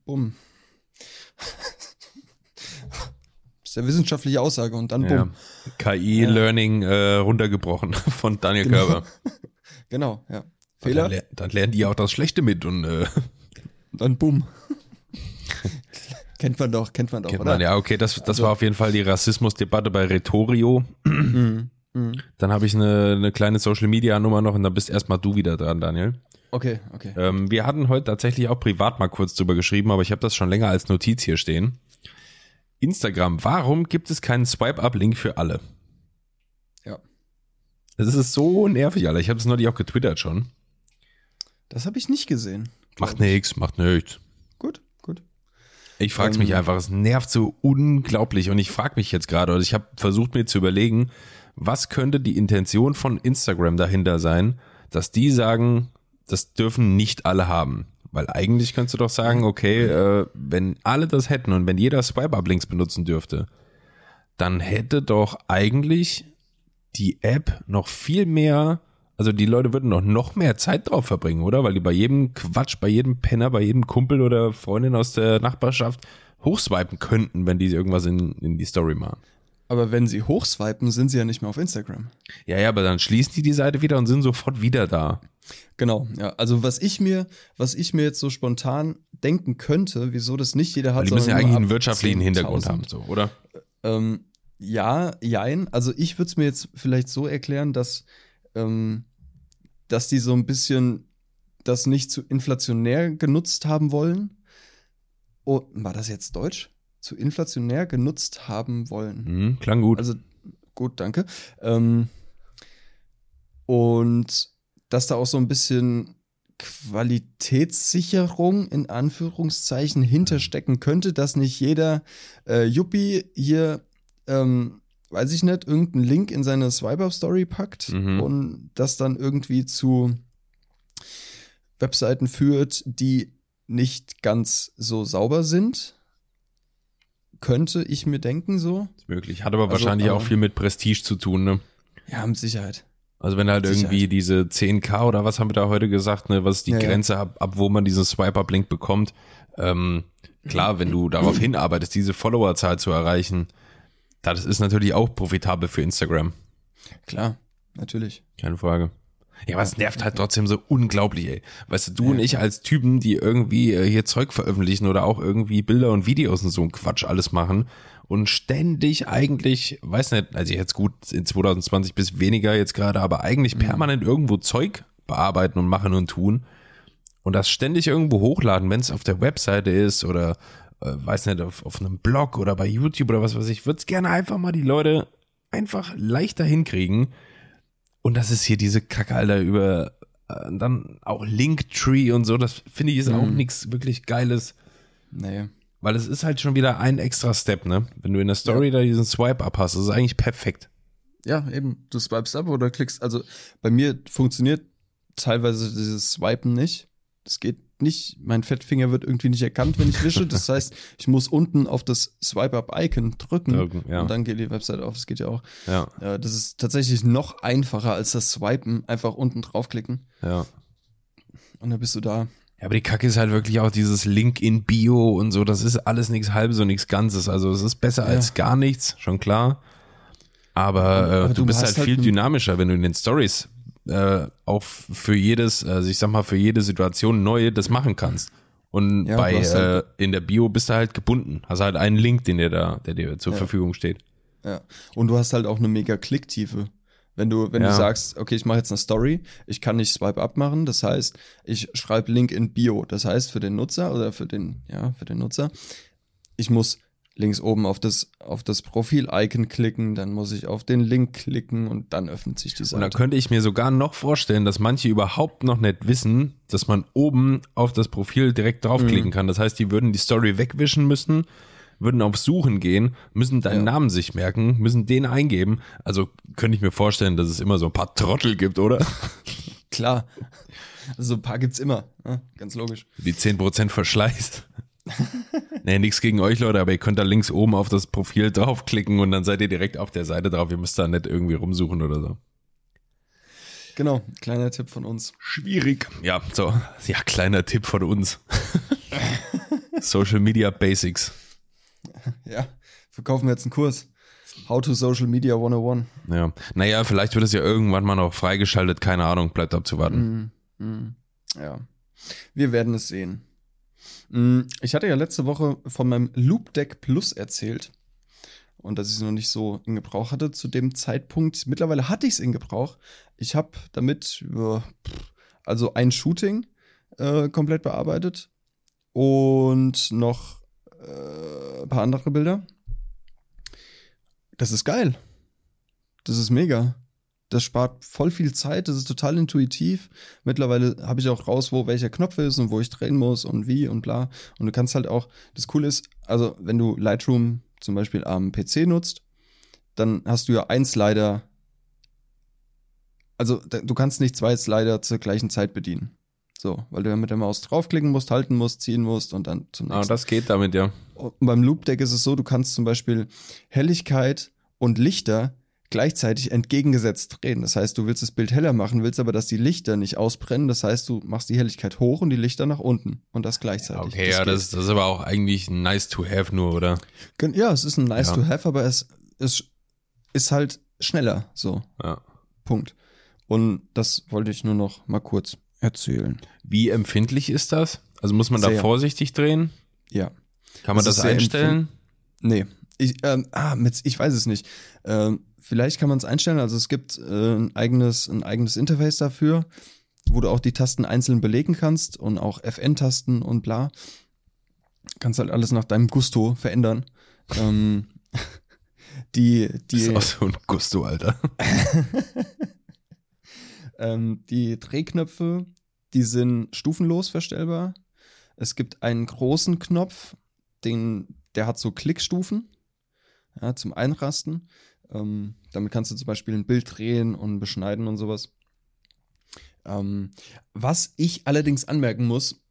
bumm. Das ist eine wissenschaftliche Aussage und dann bumm. Ja. K I-Learning äh, runtergebrochen von Daniel genau. Körber. Genau, ja. Fehler? Dann, dann lernen die ja auch das Schlechte mit und äh dann bumm. Kennt man doch, kennt man doch, kennt oder? Man, ja, okay, das, das also. war auf jeden Fall die Rassismusdebatte bei Retorio. Mhm. Mhm. Dann habe ich eine, eine kleine Social-Media-Nummer noch und dann bist erstmal du wieder dran, Daniel. Okay, okay. Ähm, wir hatten heute tatsächlich auch privat mal kurz drüber geschrieben, aber ich habe das schon länger als Notiz hier stehen. Instagram, warum gibt es keinen Swipe-Up-Link für alle? Ja. Es ist so nervig, Alter. Ich habe es neulich auch getwittert schon. Das habe ich nicht gesehen. Macht nichts, macht nichts. Gut, gut. Ich frage es mich einfach, es nervt so unglaublich und ich frage mich jetzt gerade, oder ich habe versucht mir zu überlegen, was könnte die Intention von Instagram dahinter sein, dass die sagen, das dürfen nicht alle haben. Weil eigentlich könntest du doch sagen, okay, äh, wenn alle das hätten und wenn jeder Swipe-Up-Links benutzen dürfte, dann hätte doch eigentlich die App noch viel mehr... Also die Leute würden noch, noch mehr Zeit drauf verbringen, oder? Weil die bei jedem Quatsch, bei jedem Penner, bei jedem Kumpel oder Freundin aus der Nachbarschaft hochswipen könnten, wenn die irgendwas in, in die Story machen. Aber wenn sie hochswipen, sind sie ja nicht mehr auf Instagram. Ja, ja, aber dann schließen die die Seite wieder und sind sofort wieder da. Genau, ja. Also was ich mir, was ich mir jetzt so spontan denken könnte, wieso das nicht jeder hat. Weil die müssen ja eigentlich einen wirtschaftlichen Hintergrund haben, so, oder? Ähm, ja, jein. Also ich würde es mir jetzt vielleicht so erklären, dass dass die so ein bisschen das nicht zu inflationär genutzt haben wollen. Oh, war das jetzt deutsch? Zu inflationär genutzt haben wollen. Mhm, klang gut. Also gut, danke. Ähm, und dass da auch so ein bisschen Qualitätssicherung in Anführungszeichen hinterstecken könnte, dass nicht jeder äh, Yuppie hier ähm, weiß ich nicht, irgendeinen Link in seine Swipe-Up-Story packt mhm. und das dann irgendwie zu Webseiten führt, die nicht ganz so sauber sind, könnte ich mir denken so. Ist möglich. Hat aber also, wahrscheinlich aber, auch viel mit Prestige zu tun, ne? Ja, mit Sicherheit. Also wenn halt mit irgendwie Sicherheit. Diese zehn K oder was haben wir da heute gesagt, ne, was ist die ja, Grenze, ja. Ab, ab wo man diesen Swipe-Up-Link bekommt. Ähm, klar, wenn du darauf hinarbeitest, diese Followerzahl zu erreichen, das ist natürlich auch profitabel für Instagram. Klar, natürlich. Keine Frage. Ja, aber es nervt halt trotzdem so unglaublich, ey. Weißt du, du ja. und ich als Typen, die irgendwie äh, hier Zeug veröffentlichen oder auch irgendwie Bilder und Videos und so ein Quatsch alles machen und ständig eigentlich, weiß nicht, also jetzt gut in zwanzig zwanzig bis weniger jetzt gerade, aber eigentlich mhm. permanent irgendwo Zeug bearbeiten und machen und tun und das ständig irgendwo hochladen, wenn es auf der Webseite ist oder äh, weiß nicht, auf, auf einem Blog oder bei YouTube oder was weiß ich, würde es gerne einfach mal die Leute einfach leichter hinkriegen. Und das ist hier diese Kacke, Alter, über äh, dann auch Linktree und so, das finde ich ist mhm. auch nichts wirklich Geiles. Nee. Weil es ist halt schon wieder ein extra Step, ne? Wenn du in der Story ja. da diesen Swipe-Up hast, das ist eigentlich perfekt. Ja, eben, du swipest ab oder klickst, also bei mir funktioniert teilweise dieses Swipen nicht, das geht nicht, mein Fettfinger wird irgendwie nicht erkannt, wenn ich wische, das heißt, ich muss unten auf das Swipe-Up-Icon drücken, drücken ja. und dann geht die Website auf, das geht ja auch. Ja. Ja, das ist tatsächlich noch einfacher als das Swipen, einfach unten draufklicken ja. und dann bist du da. Ja, aber die Kacke ist halt wirklich auch dieses Link in Bio und so, das ist alles nichts Halbes und nichts Ganzes, also es ist besser ja. als gar nichts, schon klar, aber, aber, äh, aber du, du bist halt viel halt dynamischer, wenn du in den Stories Äh, auch für jedes, also ich sag mal, für jede Situation neu das machen kannst. Und ja, bei halt, äh, in der Bio bist du halt gebunden. Hast halt einen Link, den dir da, der dir zur ja. Verfügung steht. Ja. Und du hast halt auch eine mega Klicktiefe. Wenn du, wenn ja. du sagst, okay, ich mache jetzt eine Story, ich kann nicht Swipe-Up machen, das heißt, ich schreibe Link in Bio. Das heißt, für den Nutzer oder für den, ja, für den Nutzer, ich muss links oben auf das, auf das Profil-Icon klicken, dann muss ich auf den Link klicken und dann öffnet sich die Seite. Und da könnte ich mir sogar noch vorstellen, dass manche überhaupt noch nicht wissen, dass man oben auf das Profil direkt draufklicken mhm. kann. Das heißt, die würden die Story wegwischen müssen, würden auf Suchen gehen, müssen deinen ja. Namen sich merken, müssen den eingeben. Also könnte ich mir vorstellen, dass es immer so ein paar Trottel gibt, oder? Klar, also ein paar gibt's immer, ja, ganz logisch. Die zehn Prozent Verschleiß. Nee, nichts gegen euch, Leute, aber ihr könnt da links oben auf das Profil draufklicken und dann seid ihr direkt auf der Seite drauf. Ihr müsst da nicht irgendwie rumsuchen oder so. Genau, kleiner Tipp von uns. Schwierig. Ja, so. Ja, kleiner Tipp von uns. Social Media Basics. Ja, verkaufen wir jetzt einen Kurs. How to Social Media hundertundeins. Ja, naja, vielleicht wird es ja irgendwann mal noch freigeschaltet. Keine Ahnung, bleibt abzuwarten. Mm, mm, ja, wir werden es sehen. Ich hatte ja letzte Woche von meinem Loop Deck Plus erzählt und dass ich es noch nicht so in Gebrauch hatte zu dem Zeitpunkt. Mittlerweile hatte ich es in Gebrauch. Ich habe damit also ein Shooting äh, komplett bearbeitet und noch äh, ein paar andere Bilder. Das ist geil. Das ist mega. Das spart voll viel Zeit, das ist total intuitiv. Mittlerweile habe ich auch raus, wo welcher Knopf ist und wo ich drehen muss und wie und bla. Und du kannst halt auch, das Coole ist, also wenn du Lightroom zum Beispiel am P C nutzt, dann hast du ja einen Slider, also du kannst nicht zwei Slider zur gleichen Zeit bedienen. So, weil du ja mit der Maus draufklicken musst, halten musst, ziehen musst und dann zum nächsten. Ah, das geht damit, ja. Und beim Loop Deck ist es so, du kannst zum Beispiel Helligkeit und Lichter gleichzeitig entgegengesetzt drehen. Das heißt, du willst das Bild heller machen, willst aber, dass die Lichter nicht ausbrennen. Das heißt, du machst die Helligkeit hoch und die Lichter nach unten und das gleichzeitig. Okay, das ja, das, das ist aber auch eigentlich ein nice to have nur, oder? Ja, es ist ein nice ja. to have, aber es, es ist halt schneller, so. Ja. Punkt. Und das wollte ich nur noch mal kurz erzählen. Wie empfindlich ist das? Also muss man sehr. Da vorsichtig drehen? Ja. Kann man das, das einstellen? Nee. Ich, ähm, ah, mit, ich weiß es nicht. Ähm, Vielleicht kann man es einstellen, also es gibt äh, ein eigenes, ein eigenes Interface dafür, wo du auch die Tasten einzeln belegen kannst und auch F N-Tasten und bla. Kannst halt alles nach deinem Gusto verändern. ähm, die, die, das ist auch so ein Gusto, Alter. ähm, die Drehknöpfe, die sind stufenlos verstellbar. Es gibt einen großen Knopf, den, der hat so Klickstufen ja, zum Einrasten. Ähm, damit kannst du zum Beispiel ein Bild drehen und beschneiden und sowas. Ähm, was ich allerdings anmerken muss,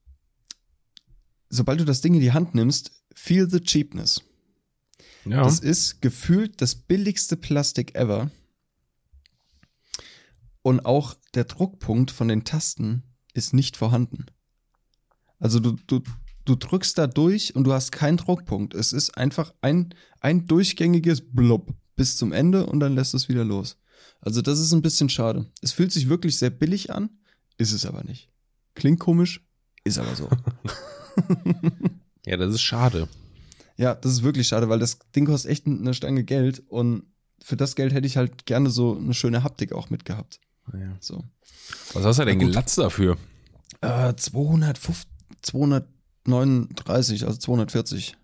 sobald du das Ding in die Hand nimmst, feel the cheapness. Ja. Das ist gefühlt das billigste Plastik ever. Und auch der Druckpunkt von den Tasten ist nicht vorhanden. Also du, du, du drückst da durch und du hast keinen Druckpunkt. Es ist einfach ein, ein durchgängiges Blob bis zum Ende und dann lässt es wieder los. Also das ist ein bisschen schade. Es fühlt sich wirklich sehr billig an, ist es aber nicht. Klingt komisch, ist aber so. Ja, das ist schade. Ja, das ist wirklich schade, weil das Ding kostet echt eine Stange Geld und für das Geld hätte ich halt gerne so eine schöne Haptik auch mitgehabt. Ja. So. Was hast du denn gelatzt dafür? Äh, zweihundertfünfzig, zweihundertneununddreißig, also zweihundertvierzig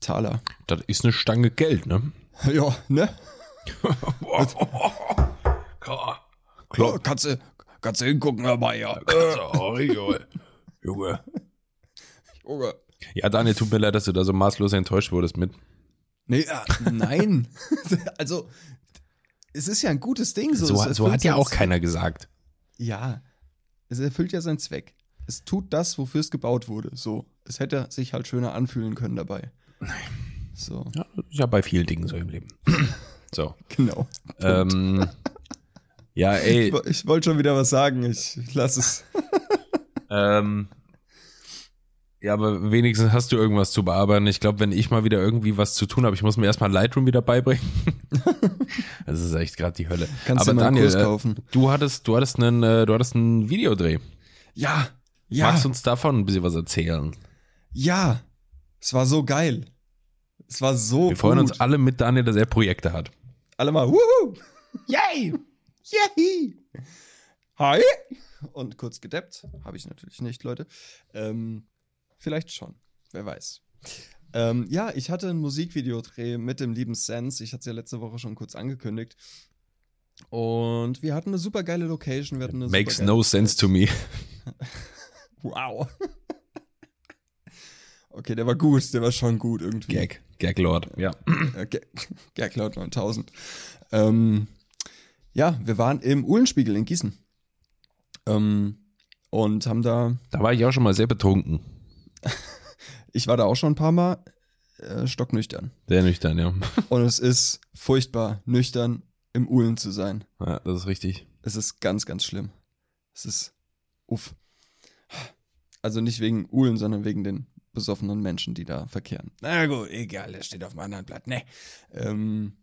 Taler. Das ist eine Stange Geld, ne? Ja, ne? Klar, klar. Kannst du, kannst du hingucken, hör mal, ja. Junge. Junge. Ja, Daniel, tut mir leid, dass du da so maßlos enttäuscht wurdest mit. Nee, äh, nein. Also, es ist ja ein gutes Ding. So, so, so hat ja auch Zweck. Keiner gesagt. Ja, es erfüllt ja seinen Zweck. Es tut das, wofür es gebaut wurde. So, es hätte sich halt schöner anfühlen können dabei. Nein. So. Ja, ja, bei vielen Dingen so im Leben. So. Genau. Ähm, ja, ey. Ich, ich wollte schon wieder was sagen. Ich lass es. ähm. Ja, aber wenigstens hast du irgendwas zu bearbeiten. Ich glaube, wenn ich mal wieder irgendwie was zu tun habe, ich muss mir erstmal Lightroom wieder beibringen. Das ist echt gerade die Hölle. Kannst aber du mal einen Daniel, Kurs kaufen. Du hattest, du hattest einen, du hattest einen Videodreh. Ja, ja. Magst du uns davon ein bisschen was erzählen? Ja, es war so geil. Es war so gut. Wir freuen gut. uns alle mit Daniel, dass er Projekte hat. Alle mal, wuhu! Yay! Yay! Hi! Und kurz gedeppt, habe ich natürlich nicht, Leute. Ähm, Vielleicht schon, wer weiß. Ähm, ja, ich hatte ein Musikvideodreh mit dem lieben Sense. Ich hatte es ja letzte Woche schon kurz angekündigt. Und wir hatten eine super geile Location. Wir hatten eine Makes no sense to me. Wow. Okay, der war gut, der war schon gut irgendwie. Gag, Gaglord, ja. Gag, Gaglord neuntausend. Ähm, ja, wir waren im Uhlenspiegel in Gießen. Ähm, und haben da... Da war ich auch schon mal sehr betrunken. Ich war da auch schon ein paar Mal äh, stocknüchtern. Sehr nüchtern, ja. Und es ist furchtbar, nüchtern im Uhlen zu sein. Ja, das ist richtig. Es ist ganz, ganz schlimm. Es ist uff. Also nicht wegen Uhlen, sondern wegen den besoffenen Menschen, die da verkehren. Na gut, egal, der steht auf dem anderen Blatt. Ne. Ähm,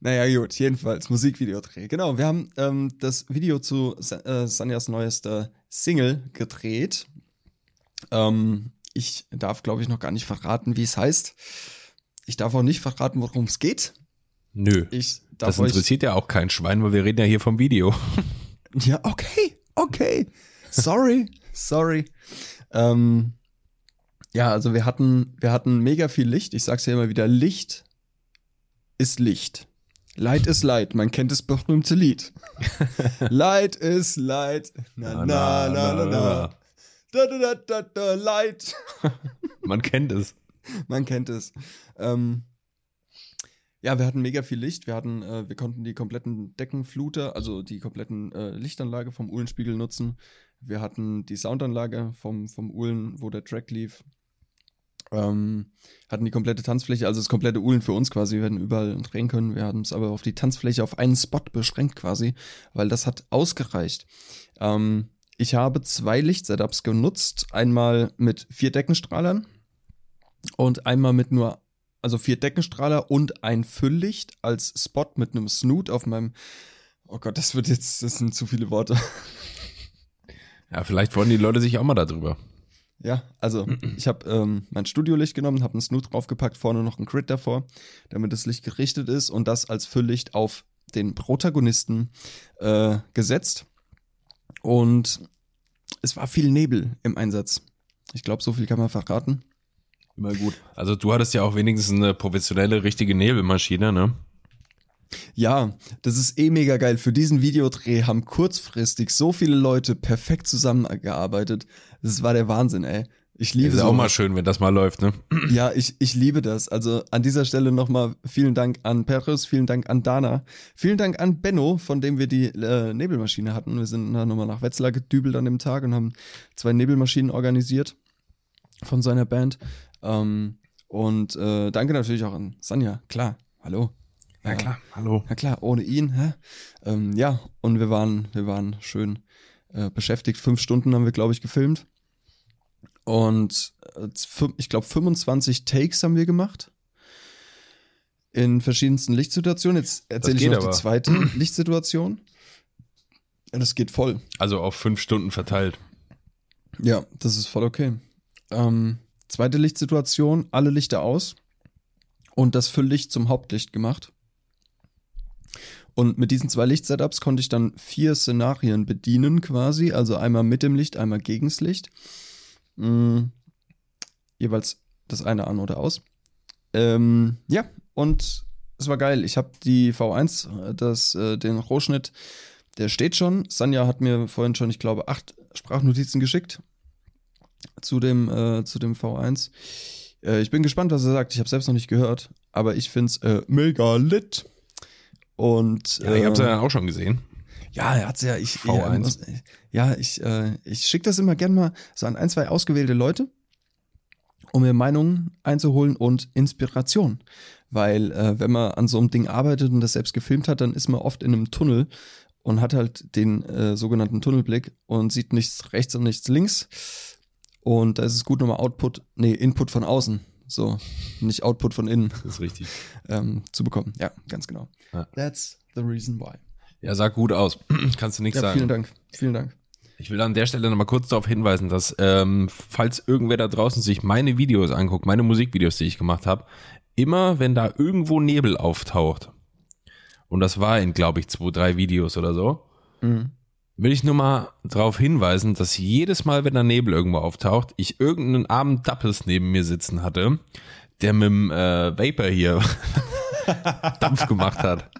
naja, gut, jedenfalls Musikvideodreh. Genau, wir haben ähm, das Video zu äh, Sanjas neuester Single gedreht. Ähm, ich darf, glaube ich, noch gar nicht verraten, wie es heißt. Ich darf auch nicht verraten, worum es geht. Nö, ich darf das interessiert euch... ja auch kein Schwein, weil wir reden ja hier vom Video. Ja, okay, okay. Sorry, sorry. Ähm, ja, also wir hatten, wir hatten mega viel Licht. Ich sag's ja immer wieder, Licht ist Licht. Light is Light, man kennt das berühmte Lied. Light is Light, na na na na na. Da, da, da, da, da, Light. Man kennt es. Man kennt es. Ähm, ja, wir hatten mega viel Licht. Wir hatten, äh, wir konnten die kompletten Deckenfluter, also die kompletten äh, Lichtanlage vom Uhlenspiegel nutzen. Wir hatten die Soundanlage vom, vom Uhlen, wo der Track lief. Ähm, hatten die komplette Tanzfläche, also das komplette Uhlen für uns quasi. Wir hätten überall drehen können. Wir hatten es aber auf die Tanzfläche auf einen Spot beschränkt quasi, weil das hat ausgereicht. Ähm, Ich habe zwei Lichtsetups genutzt, einmal mit vier Deckenstrahlern und einmal mit nur, also vier Deckenstrahler und ein Fülllicht als Spot mit einem Snoot auf meinem, oh Gott, das wird jetzt, das sind zu viele Worte. Ja, vielleicht wollen die Leute sich auch mal darüber. Ja, also ich habe ähm, mein Studiolicht genommen, habe einen Snoot draufgepackt, vorne noch einen Grid davor, damit das Licht gerichtet ist und das als Fülllicht auf den Protagonisten äh, gesetzt. Und es war viel Nebel im Einsatz. Ich glaube, so viel kann man verraten. Immer gut. Also du hattest ja auch wenigstens eine professionelle, richtige Nebelmaschine, ne? Ja, das ist eh mega geil. Für diesen Videodreh haben kurzfristig so viele Leute perfekt zusammengearbeitet. Das war der Wahnsinn, ey. Ich liebe das. Ist auch mal schön, wenn das mal läuft, ne? Ja, ich, ich liebe das. Also an dieser Stelle nochmal vielen Dank an Peres, vielen Dank an Dana, vielen Dank an Benno, von dem wir die äh, Nebelmaschine hatten. Wir sind dann nochmal nach Wetzlar gedübelt an dem Tag und haben zwei Nebelmaschinen organisiert von seiner Band. Ähm, und äh, danke natürlich auch an Sanja, klar, hallo. Ja, ja klar, hallo. Ja klar, ohne ihn, hä? Ähm, ja, und wir waren, wir waren schön äh, beschäftigt. Fünf Stunden haben wir, glaube ich, gefilmt. Und ich glaube, fünfundzwanzig Takes haben wir gemacht. In verschiedensten Lichtsituationen. Jetzt erzähle ich noch aber. Die zweite Lichtsituation. Das geht voll. Also auf fünf Stunden verteilt. Ja, das ist voll okay. Ähm, zweite Lichtsituation, alle Lichter aus. Und das Fülllicht zum Hauptlicht gemacht. Und mit diesen zwei Lichtsetups konnte ich dann vier Szenarien bedienen quasi. Also einmal mit dem Licht, einmal gegen das Licht. Mmh, jeweils das eine an oder aus. Ähm, ja, und es war geil. Ich habe die V eins, das, äh, den Rohschnitt, der steht schon. Sanja hat mir vorhin schon, ich glaube, acht Sprachnotizen geschickt zu dem, äh, zu dem V eins. Äh, ich bin gespannt, was er sagt. Ich habe selbst noch nicht gehört, aber ich finde es äh, mega lit. Und, äh, ja, ich habe es ja auch schon gesehen. Ja, er hat's ja, ich, V eins. Ich, ja, ich, äh, ich schicke das immer gern mal so an ein, zwei ausgewählte Leute, um mir Meinungen einzuholen und Inspiration. Weil, äh, wenn man an so einem Ding arbeitet und das selbst gefilmt hat, dann ist man oft in einem Tunnel und hat halt den äh, sogenannten Tunnelblick und sieht nichts rechts und nichts links. Und da ist es gut, nochmal Output, nee, Input von außen. So, nicht Output von innen. Das ist richtig. ähm, zu bekommen. Ja, ganz genau. Ja. That's the reason why. Ja, sah gut aus. Kannst du nichts ja, sagen. Vielen Dank, vielen Dank. Ich will an der Stelle nochmal kurz darauf hinweisen, dass ähm, falls irgendwer da draußen sich meine Videos anguckt, meine Musikvideos, die ich gemacht habe, immer wenn da irgendwo Nebel auftaucht, und das war in, glaube ich, zwei, drei Videos oder so, mhm. will ich nur mal darauf hinweisen, dass jedes Mal, wenn da Nebel irgendwo auftaucht, ich irgendeinen armen Dappes neben mir sitzen hatte, der mit dem äh, Vapor hier Dampf gemacht hat.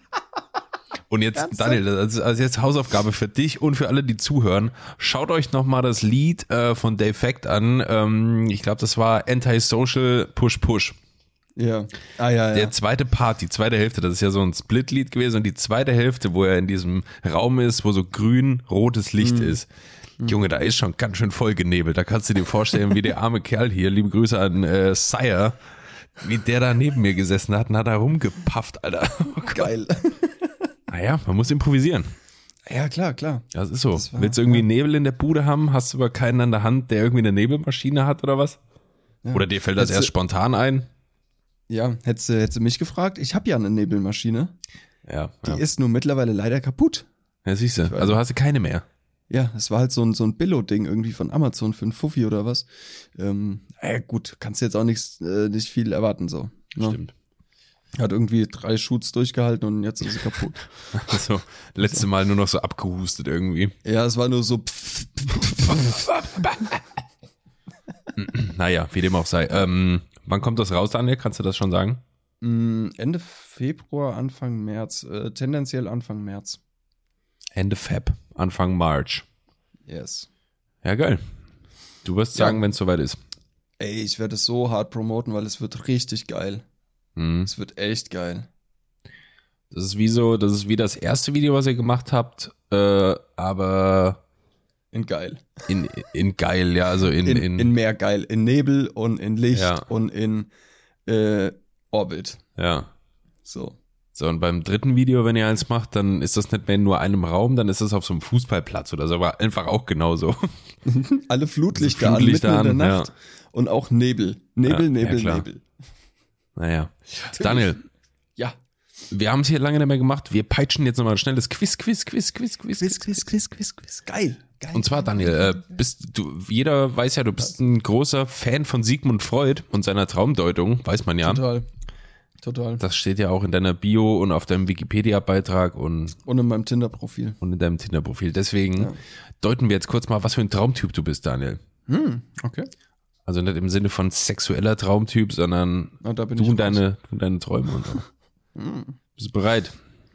Und jetzt, Ganze? Daniel, das ist also jetzt Hausaufgabe für dich und für alle, die zuhören. Schaut euch nochmal das Lied äh, von Dave Fact an. Ähm, ich glaube, das war Antisocial Push Push. Ja. Ah, ja, ja. Der zweite Part, die zweite Hälfte, das ist ja so ein Split-Lied gewesen. Und die zweite Hälfte, wo er in diesem Raum ist, wo so grün-rotes Licht mhm. ist. Junge, da ist schon ganz schön voll genebelt. Da kannst du dir vorstellen, wie der arme Kerl hier, liebe Grüße an äh, Sire, wie der da neben mir gesessen hat und hat da rumgepafft, Alter. Oh, geil. Naja, man muss improvisieren. Ja, klar, klar. Das ist so. Das war, Willst du irgendwie ja. Nebel in der Bude haben? Hast du aber keinen an der Hand, der irgendwie eine Nebelmaschine hat oder was? Ja. Oder dir fällt das hättest erst du, spontan ein? Ja, hättest du, hättest du mich gefragt? Ich habe ja eine Nebelmaschine. Ja. Die ja. ist nur mittlerweile leider kaputt. Ja, siehst du. Also hast du keine mehr. Ja, es war halt so ein, so ein Billo-Ding irgendwie von Amazon für einen Fuffi oder was. Ähm, naja, gut, kannst du jetzt auch nichts, äh, nicht viel erwarten so. Stimmt. Ja. Hat irgendwie drei Shoots durchgehalten und jetzt ist sie kaputt. Also, letzte Mal nur noch so abgehustet irgendwie. Ja, es war nur so. Naja, wie dem auch sei. Ähm, wann kommt das raus, Daniel? Kannst du das schon sagen? Ende Februar, Anfang März. Äh, tendenziell Anfang März. Ende Feb, Anfang March. Yes. Ja, geil. Du wirst sagen, ja. wenn es soweit ist. Ey, ich werde es so hart promoten, weil es wird richtig geil. Es wird echt geil. Das ist wie so, das ist wie das erste Video, was ihr gemacht habt, äh, aber in geil. In, in geil, ja, also in in, in in mehr geil, in Nebel und in Licht ja. und in äh, Orbit. Ja. So. So, und beim dritten Video, wenn ihr eins macht, dann ist das nicht mehr in nur einem Raum, dann ist das auf so einem Fußballplatz oder so, aber einfach auch genauso. Alle Flutlichter, also Flutlichter an, mitten an, in der Nacht ja. und auch Nebel. Nebel, ja, Nebel, ja, Nebel. Naja. Daniel. Ja. Wir haben es hier lange nicht mehr gemacht. Wir peitschen jetzt nochmal ein schnelles Quiz, Quiz, Quiz, Quiz, Quiz, Quiz, Quiz, Quiz, Quiz, Quiz. Geil. Geil. Und zwar, Daniel, äh, bist du, jeder weiß ja, du bist ein großer Fan von Sigmund Freud und seiner Traumdeutung, weiß man ja. Total. Total. Das steht ja auch in deiner Bio und auf deinem Wikipedia-Beitrag und. Und in meinem Tinder-Profil. Und in deinem Tinder-Profil. Deswegen ja. deuten wir jetzt kurz mal, was für ein Traumtyp du bist, Daniel. Hm, okay. Also nicht im Sinne von sexueller Traumtyp, sondern oh, du, und deine, du und deine Träume. Und so. Bist du bereit?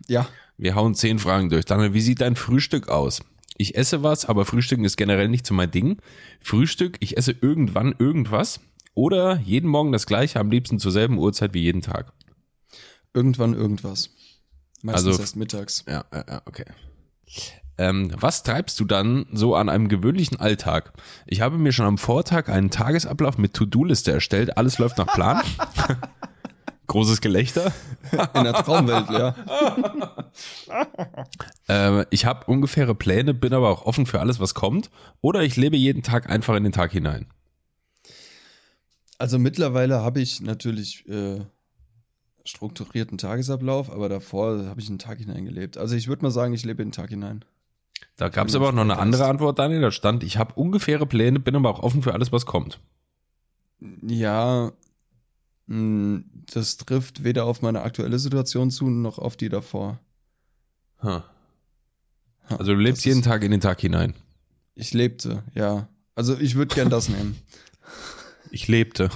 Ja. Wir hauen zehn Fragen durch. Daniel, wie sieht dein Frühstück aus? ich esse was, aber Frühstücken ist generell nicht so mein Ding. Frühstück, ich esse irgendwann irgendwas oder jeden Morgen das Gleiche, am liebsten zur selben Uhrzeit wie jeden Tag. Irgendwann irgendwas. Meistens also, erst mittags. Ja, ja, okay. Ähm, was treibst du dann so an einem gewöhnlichen Alltag? Ich habe mir schon am Vortag einen Tagesablauf mit To-Do-Liste erstellt. Alles läuft nach Plan. Großes Gelächter. In der Traumwelt, ja. ähm, ich habe ungefähre Pläne, bin aber auch offen für alles, was kommt. Oder ich lebe jeden Tag einfach in den Tag hinein. Also mittlerweile habe ich natürlich äh, strukturierten Tagesablauf, aber davor habe ich einen Tag hineingelebt. Also ich würde mal sagen, ich lebe in den Tag hinein. Da gab es aber auch noch eine andere Antwort, Daniel. Da stand, ich habe ungefähre Pläne, bin aber auch offen für alles, was kommt. Ja, das trifft weder auf meine aktuelle Situation zu, noch auf die davor. Huh. Huh, also du lebst jeden Tag in den Tag hinein. Ich lebte, ja. Also ich würde gern das nehmen. Ich lebte.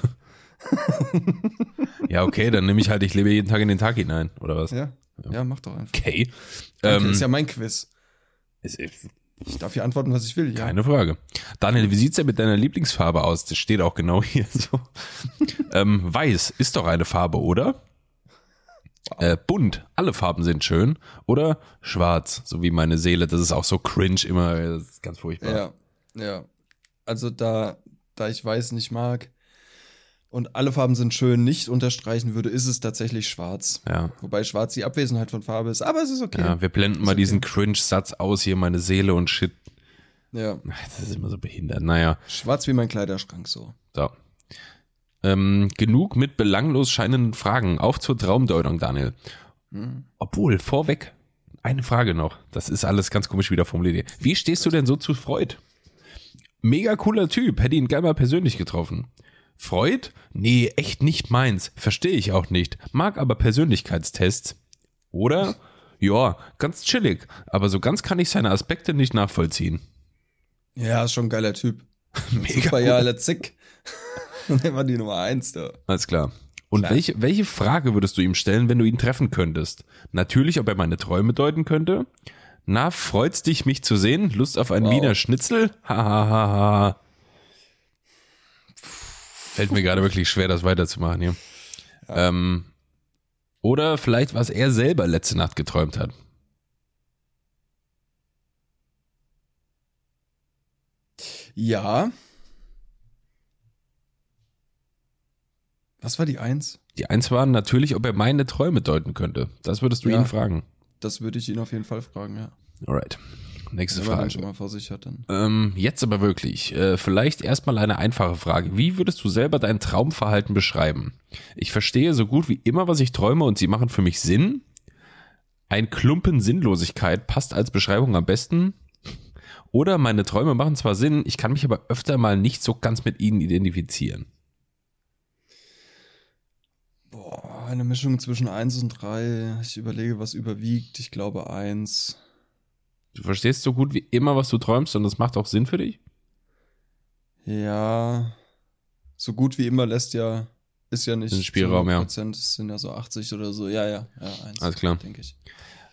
Ja, okay, dann nehme ich halt, ich lebe jeden Tag in den Tag hinein, oder was? Ja, ja, ja, mach doch einfach. Okay. Okay, ähm, ist ja mein Quiz. Ist, ich darf hier antworten, was ich will. Ja. Keine Frage. Daniel, wie sieht's denn mit deiner Lieblingsfarbe aus? Das steht auch genau hier so. ähm, weiß ist doch eine Farbe, oder? Wow. Äh, bunt, alle Farben sind schön. Oder schwarz, so wie meine Seele. Das ist auch so cringe immer, das ist ganz furchtbar. Ja, ja. Also da, da ich weiß nicht mag und alle Farben sind schön nicht unterstreichen würde, ist es tatsächlich schwarz. Ja. Wobei schwarz die Abwesenheit von Farbe ist, aber es ist okay. Ja, wir blenden ist mal okay. Diesen Cringe-Satz aus, hier meine Seele und Shit. Ja. Das ist immer so behindert, naja. Schwarz wie mein Kleiderschrank, so. So. Ähm, genug mit belanglos scheinenden Fragen. Auf zur Traumdeutung, Daniel. Hm. Obwohl, vorweg, eine Frage noch. Das ist alles ganz komisch wieder formuliert. Wie stehst du denn so zu Freud? Mega cooler Typ, hätte ihn gerne mal persönlich getroffen. Freud? Nee, echt nicht meins. Verstehe ich auch nicht. Mag aber Persönlichkeitstests. Oder? Ja, ganz chillig. Aber so ganz kann ich seine Aspekte nicht nachvollziehen. Ja, ist schon ein geiler Typ. Mega. Super, ja, zick. Und er war die Nummer eins da. Alles klar. Und klar. Welche, welche Frage würdest du ihm stellen, wenn du ihn treffen könntest? Natürlich, ob er meine Träume deuten könnte. Na, freut's dich, mich zu sehen? Lust auf einen wow. Wiener Schnitzel? Hahaha. Fällt mir gerade wirklich schwer, das weiterzumachen hier. Ja. Ähm, oder vielleicht, was er selber letzte Nacht geträumt hat. Ja. Was war die Eins? Die Eins war natürlich, ob er meine Träume deuten könnte. Das würdest du ja, ihn fragen. Das würde ich ihn auf jeden Fall fragen, ja. Alright. Nächste Frage. Wenn man schon mal vor sich hat, dann. Ähm, jetzt aber wirklich. Äh, vielleicht erstmal eine einfache Frage. Wie würdest du selber dein Traumverhalten beschreiben? Ich verstehe so gut wie immer, was ich träume und sie machen für mich Sinn. Ein Klumpen Sinnlosigkeit passt als Beschreibung am besten. Oder meine Träume machen zwar Sinn, ich kann mich aber öfter mal nicht so ganz mit ihnen identifizieren. Boah, eine Mischung zwischen eins und drei. Ich überlege, was überwiegt. Ich glaube eins. Du verstehst so gut wie immer, was du träumst und das macht auch Sinn für dich? Ja, so gut wie immer lässt ja, ist ja nicht. Ein Spielraum, ja. Das sind ja so achtzig oder so, ja, ja, ja, eins. Alles klar. Denke ich.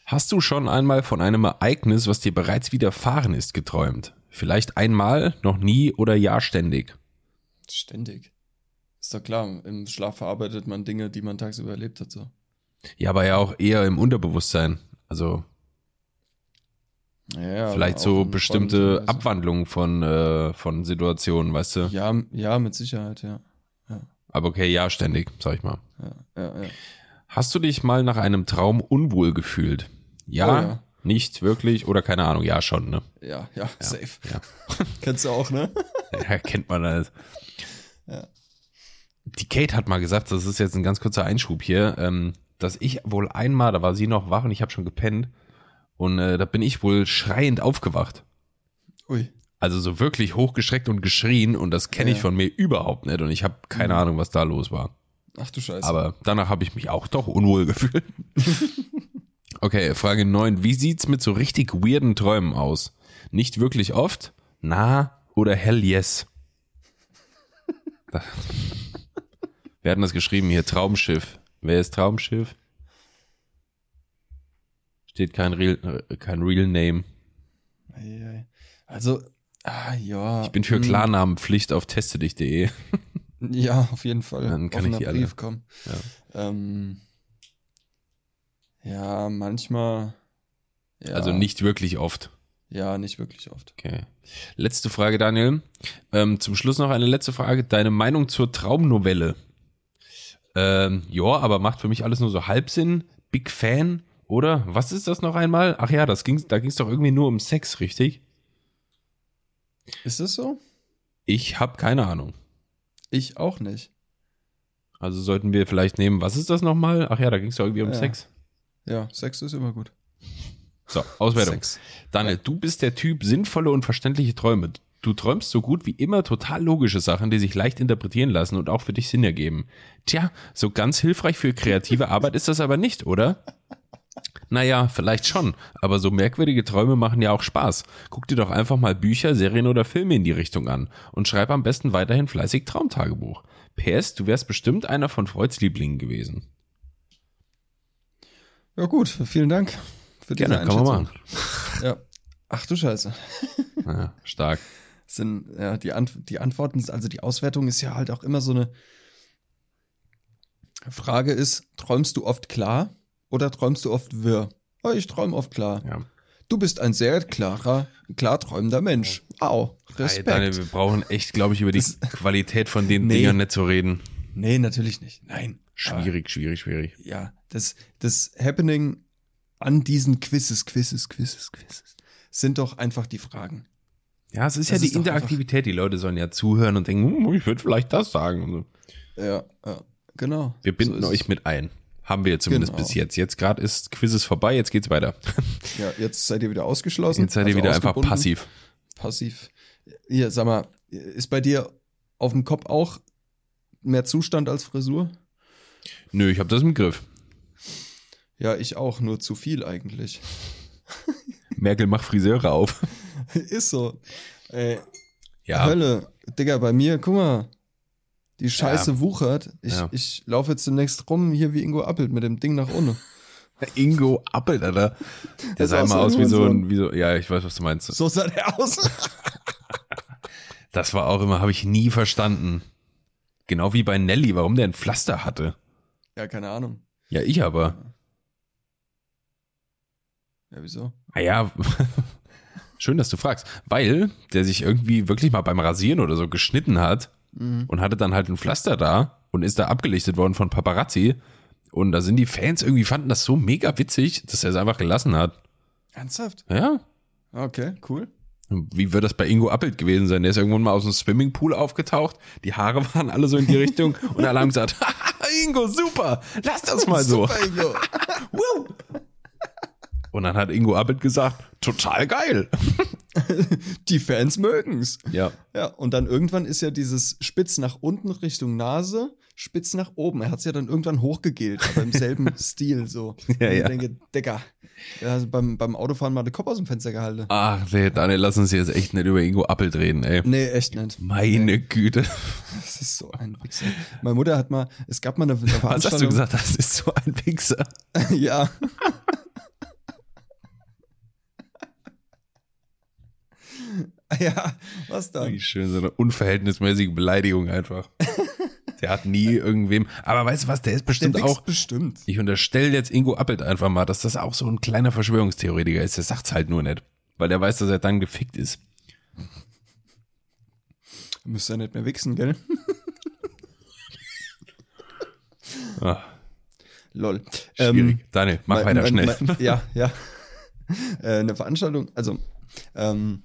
Hast du schon einmal von einem Ereignis, was dir bereits widerfahren ist, geträumt? Vielleicht einmal, noch nie oder ja, ständig? Ständig. Ist doch klar, im Schlaf verarbeitet man Dinge, die man tagsüber erlebt hat, so. Ja, aber ja auch eher im Unterbewusstsein, also. Ja, vielleicht so bestimmte Freund, Abwandlungen von, äh, von Situationen, weißt du? Ja, ja, mit Sicherheit, ja. ja. Aber okay, ja, ständig, sag ich mal. Ja, ja, ja. Hast du dich mal nach einem Traum unwohl gefühlt? Ja, oh, ja, nicht wirklich oder keine Ahnung, ja schon, ne? Ja, ja, ja, safe. Ja. Kennst du auch, ne? Ja, kennt man das. Ja. Die Kate hat mal gesagt, das ist jetzt ein ganz kurzer Einschub hier, ähm, dass ich wohl einmal, da war sie noch wach und ich habe schon gepennt, und äh, da bin ich wohl schreiend aufgewacht. Ui. Also so wirklich hochgeschreckt und geschrien und das kenne ja. ich von mir überhaupt nicht und ich habe keine mhm. Ahnung, was da los war. Ach du Scheiße. Aber danach habe ich mich auch doch unwohl gefühlt. Okay, Frage neun. Wie sieht's mit so richtig weirden Träumen aus? Nicht wirklich oft? Na oder hell yes? Wir hatten das geschrieben hier, Traumschiff. Wer ist Traumschiff? Steht kein Real, kein Real Name. Also, ah, ja. Ich bin für Klarnamenpflicht auf teste dich punkt de. Ja, auf jeden Fall. Dann kann ich die alle. Kommen. Ja. Ähm, ja, manchmal. Ja. Also nicht wirklich oft. Ja, nicht wirklich oft. Okay. Letzte Frage, Daniel. Ähm, zum Schluss noch eine letzte Frage. Deine Meinung zur Traumnovelle? Ähm, ja, aber macht für mich alles nur so Halbsinn. Big Fan, oder? Was ist das noch einmal? Ach ja, das ging's, da ging es doch irgendwie nur um Sex, richtig? Ist das so? Ich habe keine Ahnung. Ich auch nicht. Also sollten wir vielleicht nehmen, was ist das nochmal? Ach ja, da ging es doch irgendwie um ja. Sex. Ja, Sex ist immer gut. So, Auswertung. Sex. Daniel, ja. Du bist der Typ sinnvolle und verständliche Träume. Du träumst so gut wie immer total logische Sachen, die sich leicht interpretieren lassen und auch für dich Sinn ergeben. Tja, so ganz hilfreich für kreative Arbeit ist das aber nicht, oder? Naja, vielleicht schon, aber so merkwürdige Träume machen ja auch Spaß. Guck dir doch einfach mal Bücher, Serien oder Filme in die Richtung an und schreib am besten weiterhin fleißig Traumtagebuch. P S, du wärst bestimmt einer von Freuds Lieblingen gewesen. Ja gut, vielen Dank für diese Gerne, Einschätzung. Kann man machen. Ja. Ach du Scheiße. Ja, stark. Sind, ja, die, Ant- die Antworten, also die Auswertung ist ja halt auch immer so eine Frage ist, träumst du oft klar? Oder träumst du oft wirr? Oh, ich träume oft klar. Ja. Du bist ein sehr klarer, klar träumender Mensch. Au, Respekt. Hey, Daniel, wir brauchen echt, glaube ich, über die das, Qualität von den nee, Dingern nicht zu reden. Nee, natürlich nicht. Nein. Schwierig, aber, schwierig, schwierig. Ja, das, das Happening an diesen Quizzes, Quizzes, Quizzes, Quizzes sind doch einfach die Fragen. Ja, es ist das ja die ist Interaktivität. Die Leute sollen ja zuhören und denken, hm, ich würde vielleicht das sagen. Und so. Ja, ja, genau. Wir binden so euch es. Mit ein. Haben wir zumindest genau. bis jetzt. Jetzt gerade ist Quizzes vorbei, jetzt geht's weiter. Ja, jetzt seid ihr wieder ausgeschlossen. Jetzt seid ihr also wieder einfach passiv. Passiv. Hier, sag mal, ist bei dir auf dem Kopf auch mehr Zustand als Frisur? Nö, ich habe das im Griff. Ja, ich auch, nur zu viel eigentlich. Merkel, mach Friseure auf. Ist so. Ey, ja. Hölle, Digga, bei mir, guck mal. Die Scheiße ja. wuchert. Ich, ja. ich laufe jetzt demnächst rum hier wie Ingo Appelt mit dem Ding nach unten. Ingo Appelt, Alter. Der sah immer aus wie so ein, wie so, ja, ich weiß, was du meinst. So sah der aus. Das war auch immer, habe ich nie verstanden. Genau wie bei Nelly, warum der ein Pflaster hatte. Ja, keine Ahnung. Ja, ich aber. Ja, wieso? Naja, schön, dass du fragst. Weil der sich irgendwie wirklich mal beim Rasieren oder so geschnitten hat. Und hatte dann halt ein Pflaster da und ist da abgelichtet worden von Paparazzi. Und da sind die Fans irgendwie, fanden das so mega witzig, dass er es einfach gelassen hat. Ernsthaft? Ja. Okay, cool. Wie wird das bei Ingo Appelt gewesen sein? Der ist irgendwann mal aus dem Swimmingpool aufgetaucht, die Haare waren alle so in die Richtung und alle haben gesagt, Ingo, super, lass das mal so. Super, Ingo. Und dann hat Ingo Appelt gesagt, total geil. Die Fans mögen's. Ja. Ja, und dann irgendwann ist ja dieses spitz nach unten Richtung Nase, spitz nach oben. Er hat's ja dann irgendwann hochgegelt, aber im selben Stil so. Ja, ja. Ich denke, Decker, ja, also beim, beim Autofahren mal den Kopf aus dem Fenster gehalten. Ach nee, Daniel, lass uns jetzt echt nicht über Ingo Appelt reden, ey. Nee, echt nicht. Meine nee. Güte. Das ist so ein Wichser. Meine Mutter hat mal, es gab mal eine, eine Veranstaltung. Was hast du gesagt? Das ist so ein Wichser. Ja. Ja, was dann? Wie schön, so eine unverhältnismäßige Beleidigung einfach. Der hat nie irgendwem, aber weißt du was, der ist bestimmt der auch, bestimmt. Ich unterstelle jetzt Ingo Appelt einfach mal, dass das auch so ein kleiner Verschwörungstheoretiker ist, der sagt's halt nur nicht, weil der weiß, dass er dann gefickt ist. Da müsste er nicht mehr wichsen, gell? Ach. Lol. Schwierig. Ähm, Daniel, mach mein, weiter mein, schnell. Mein, ja, ja. Äh, eine Veranstaltung, also, ähm,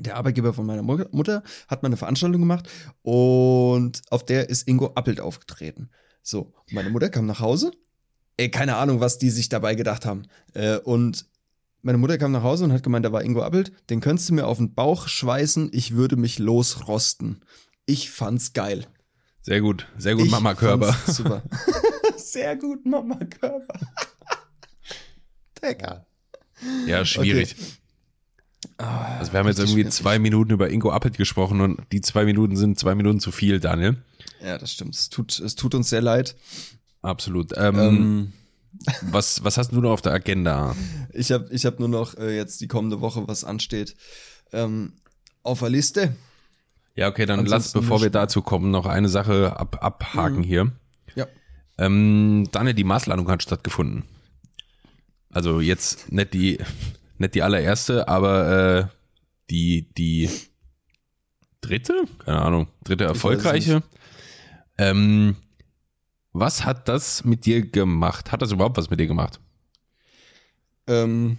der Arbeitgeber von meiner Mutter hat mal eine Veranstaltung gemacht und auf der ist Ingo Appelt aufgetreten. So, meine Mutter kam nach Hause. Ey, keine Ahnung, was die sich dabei gedacht haben. Äh, und meine Mutter kam nach Hause und hat gemeint, da war Ingo Appelt. Den könntest du mir auf den Bauch schweißen, ich würde mich losrosten. Ich fand's geil. Sehr gut, sehr gut, ich Mama Körper. Super. Sehr gut, Mama Körper. Digga. Ja, schwierig. Okay. Ah, also wir haben jetzt irgendwie zwei Minuten über Ingo Appelt gesprochen und die zwei Minuten sind zwei Minuten zu viel, Daniel. Ja, das stimmt. Es tut, es tut uns sehr leid. Absolut. Ähm, ähm, Was, was hast du noch auf der Agenda? Ich habe ich hab nur noch äh, jetzt die kommende Woche, was ansteht, ähm, auf der Liste. Ja, okay, dann Ansonsten lass, bevor wir dazu kommen, noch eine Sache ab, abhaken mhm. hier. Ja. Ähm, Daniel, die Marslandung hat stattgefunden. Also jetzt nicht die, nicht die allererste, aber äh, die, die dritte? Keine Ahnung, dritte erfolgreiche. Ähm, was hat das mit dir gemacht? Hat das überhaupt was mit dir gemacht? Ähm,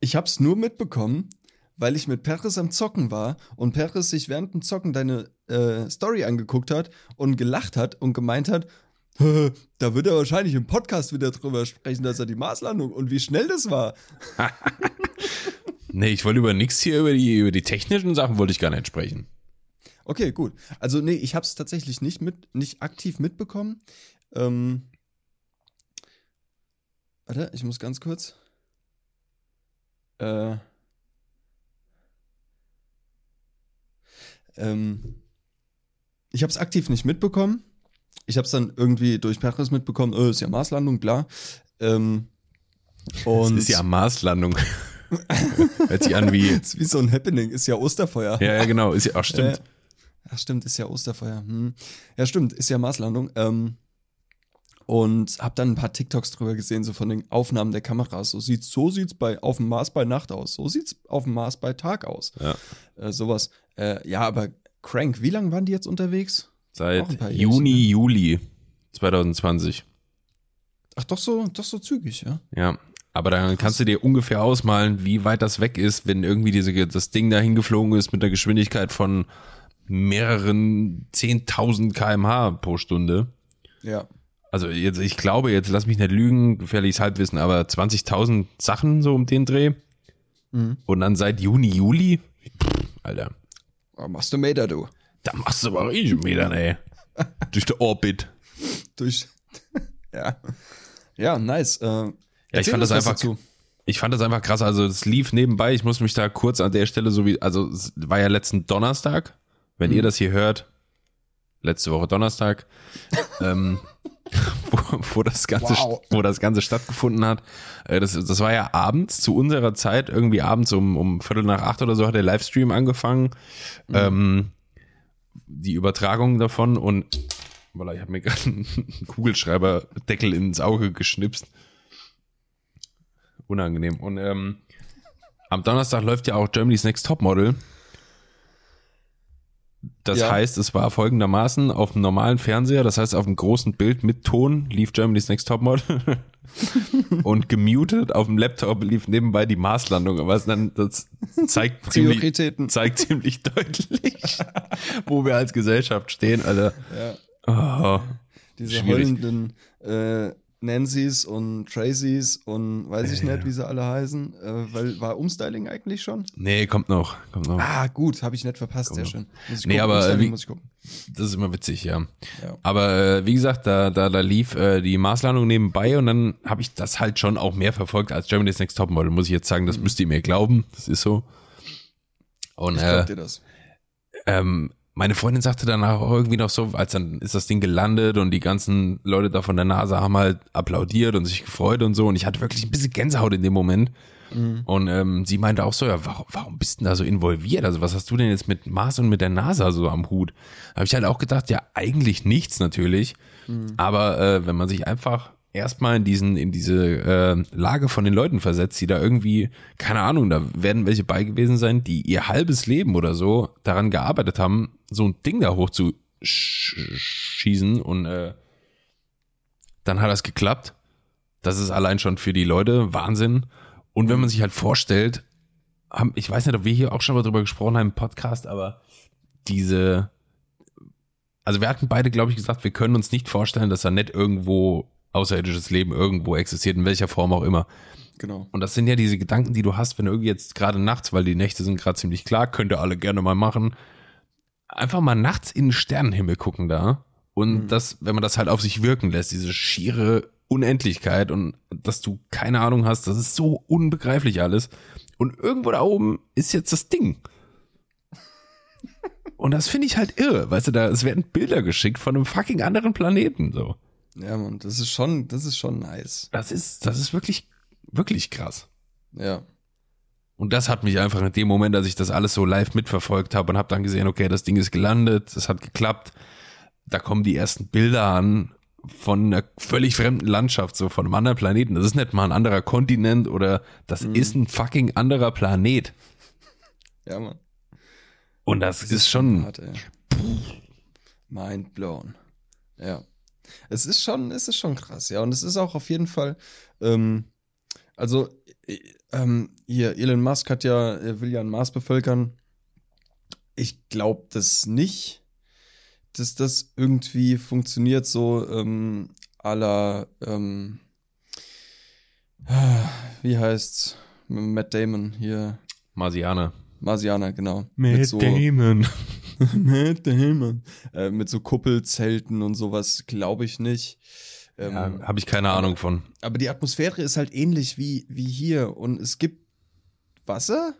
ich habe es nur mitbekommen, weil ich mit Peres am Zocken war und Peres sich während dem Zocken deine äh, Story angeguckt hat und gelacht hat und gemeint hat, da wird er wahrscheinlich im Podcast wieder drüber sprechen, dass er die Marslandung und wie schnell das war. Nee, ich wollte über nichts hier, über die, über die technischen Sachen wollte ich gar nicht sprechen. Okay, gut. Also nee, ich habe es tatsächlich nicht mit, nicht aktiv mitbekommen. Ähm, warte, ich muss ganz kurz. Äh, ähm, ich habe es aktiv nicht mitbekommen. Ich habe es dann irgendwie durch Peres mitbekommen, oh, ist ja Marslandung, bla. Ähm, und es ist ja Marslandung. Hört sich an wie... Ist wie so ein Happening, ist ja Osterfeuer. Ja, ja, genau, ist ja, ach stimmt. Äh, ach stimmt, ist ja Osterfeuer. Hm. Ja stimmt, ist ja Marslandung. Ähm, und habe dann ein paar TikToks drüber gesehen, so von den Aufnahmen der Kameras. So sieht's, so sieht's bei, auf dem Mars bei Nacht aus, so sieht's auf dem Mars bei Tag aus. Ja. Äh, sowas. Äh, ja, aber Crank, wie lange waren die jetzt unterwegs? Seit Juni, Jahre. Juli zwanzig zwanzig. Ach, doch so, doch so zügig, ja. Ja, aber dann Krass. Kannst du dir ungefähr ausmalen, wie weit das weg ist, wenn irgendwie diese, das Ding dahin geflogen ist mit einer Geschwindigkeit von mehreren zehntausend Kilometer pro Stunde pro Stunde. Ja. Also jetzt, ich glaube, jetzt lass mich nicht lügen, gefährliches Halbwissen, aber zwanzigtausend Sachen so um den Dreh. Mhm. Und dann seit Juni, Juli, pff, Alter. Was machst du Meter, du? Da machst du aber richtig wieder, ey. Durch den Orbit. Durch. Ja. Ja, nice. Äh, ja, ich fand das einfach. Dazu. Ich fand das einfach krass. Also, es lief nebenbei. Ich muss mich da kurz an der Stelle so wie. Also, es war ja letzten Donnerstag. Wenn mhm. ihr das hier hört. Letzte Woche Donnerstag. ähm, wo, wo, das Ganze, wow. wo das Ganze stattgefunden hat. Äh, das, das war ja abends zu unserer Zeit. Irgendwie abends um, um Viertel nach acht oder so hat der Livestream angefangen. Mhm. Ähm. Die Übertragung davon und voilà, ich habe mir gerade einen Kugelschreiberdeckel ins Auge geschnipst. Unangenehm. Und ähm, am Donnerstag läuft ja auch Germany's Next Topmodel. Das ja. heißt, es war folgendermaßen auf dem normalen Fernseher, das heißt auf dem großen Bild mit Ton lief Germany's Next Topmodel und gemutet auf dem Laptop lief nebenbei die Marslandung. Aber dann, das zeigt ziemlich, zeigt ziemlich deutlich, wo wir als Gesellschaft stehen, Alter. Ja. Oh, diese heulenden äh, Nancys und Tracys und weiß ich äh, nicht, wie sie alle heißen. Äh, weil war Umstyling eigentlich schon? Nee, kommt noch. Kommt noch. Ah, gut, habe ich nicht verpasst, kommt sehr noch. Schön. Muss ich nee, gucken, aber wie, muss ich gucken. Das ist immer witzig, ja. ja. Aber äh, wie gesagt, da, da, da lief äh, die Marslandung nebenbei und dann habe ich das halt schon auch mehr verfolgt als Germany's Next Topmodel, muss ich jetzt sagen, das mhm. müsst ihr mir glauben, das ist so. Und, ich glaub äh, dir das. Ähm, Meine Freundin sagte danach auch irgendwie noch so, als dann ist das Ding gelandet und die ganzen Leute da von der NASA haben halt applaudiert und sich gefreut und so. Und ich hatte wirklich ein bisschen Gänsehaut in dem Moment. Mhm. Und ähm, sie meinte auch so, ja, warum, warum bist du denn da so involviert? Also was hast du denn jetzt mit Mars und mit der NASA so am Hut? Da habe ich halt auch gedacht, ja, eigentlich nichts natürlich. Mhm. Aber äh, wenn man sich einfach erstmal in diesen in diese äh, Lage von den Leuten versetzt, die da irgendwie, keine Ahnung, da werden welche bei gewesen sein, die ihr halbes Leben oder so daran gearbeitet haben, so ein Ding da hoch zu sch- schießen und äh, dann hat das geklappt. Das ist allein schon für die Leute Wahnsinn. Und wenn man sich halt vorstellt, haben, ich weiß nicht, ob wir hier auch schon mal drüber gesprochen haben im Podcast, aber diese, also wir hatten beide, glaube ich, gesagt, wir können uns nicht vorstellen, dass da nicht irgendwo außerirdisches Leben irgendwo existiert, in welcher Form auch immer. Genau. Und das sind ja diese Gedanken, die du hast, wenn du irgendwie jetzt gerade nachts, weil die Nächte sind gerade ziemlich klar, könnt ihr alle gerne mal machen, einfach mal nachts in den Sternenhimmel gucken da und mhm. das, wenn man das halt auf sich wirken lässt, diese schiere Unendlichkeit und dass du keine Ahnung hast, das ist so unbegreiflich alles und irgendwo da oben ist jetzt das Ding. Und das finde ich halt irre, weißt du, da es werden Bilder geschickt von einem fucking anderen Planeten, so. Ja, Mann, das ist schon, das ist schon nice. Das ist, das ist wirklich, wirklich krass. Ja. Und das hat mich einfach in dem Moment, als ich das alles so live mitverfolgt habe und habe dann gesehen, okay, das Ding ist gelandet, es hat geklappt. Da kommen die ersten Bilder an von einer völlig fremden Landschaft, so von einem anderen Planeten. Das ist nicht mal ein anderer Kontinent oder das mhm. ist ein fucking anderer Planet. Ja, Mann. Und das, das ist, ist schon hart, mind blown. Ja. Es ist schon, es ist schon krass, ja. Und es ist auch auf jeden Fall, ähm, also ähm, hier, Elon Musk hat ja, er will ja einen Mars bevölkern. Ich glaube das nicht, dass das irgendwie funktioniert, so ähm, à la, ähm, wie heißt's, Matt Damon hier. Marsianer. Marsianer, genau. Matt so, Damon. Matt Damon. Äh, mit so Kuppelzelten und sowas, glaube ich nicht. Ähm, ja, habe ich keine Ahnung von. Aber die Atmosphäre ist halt ähnlich wie, wie hier und es gibt Wasser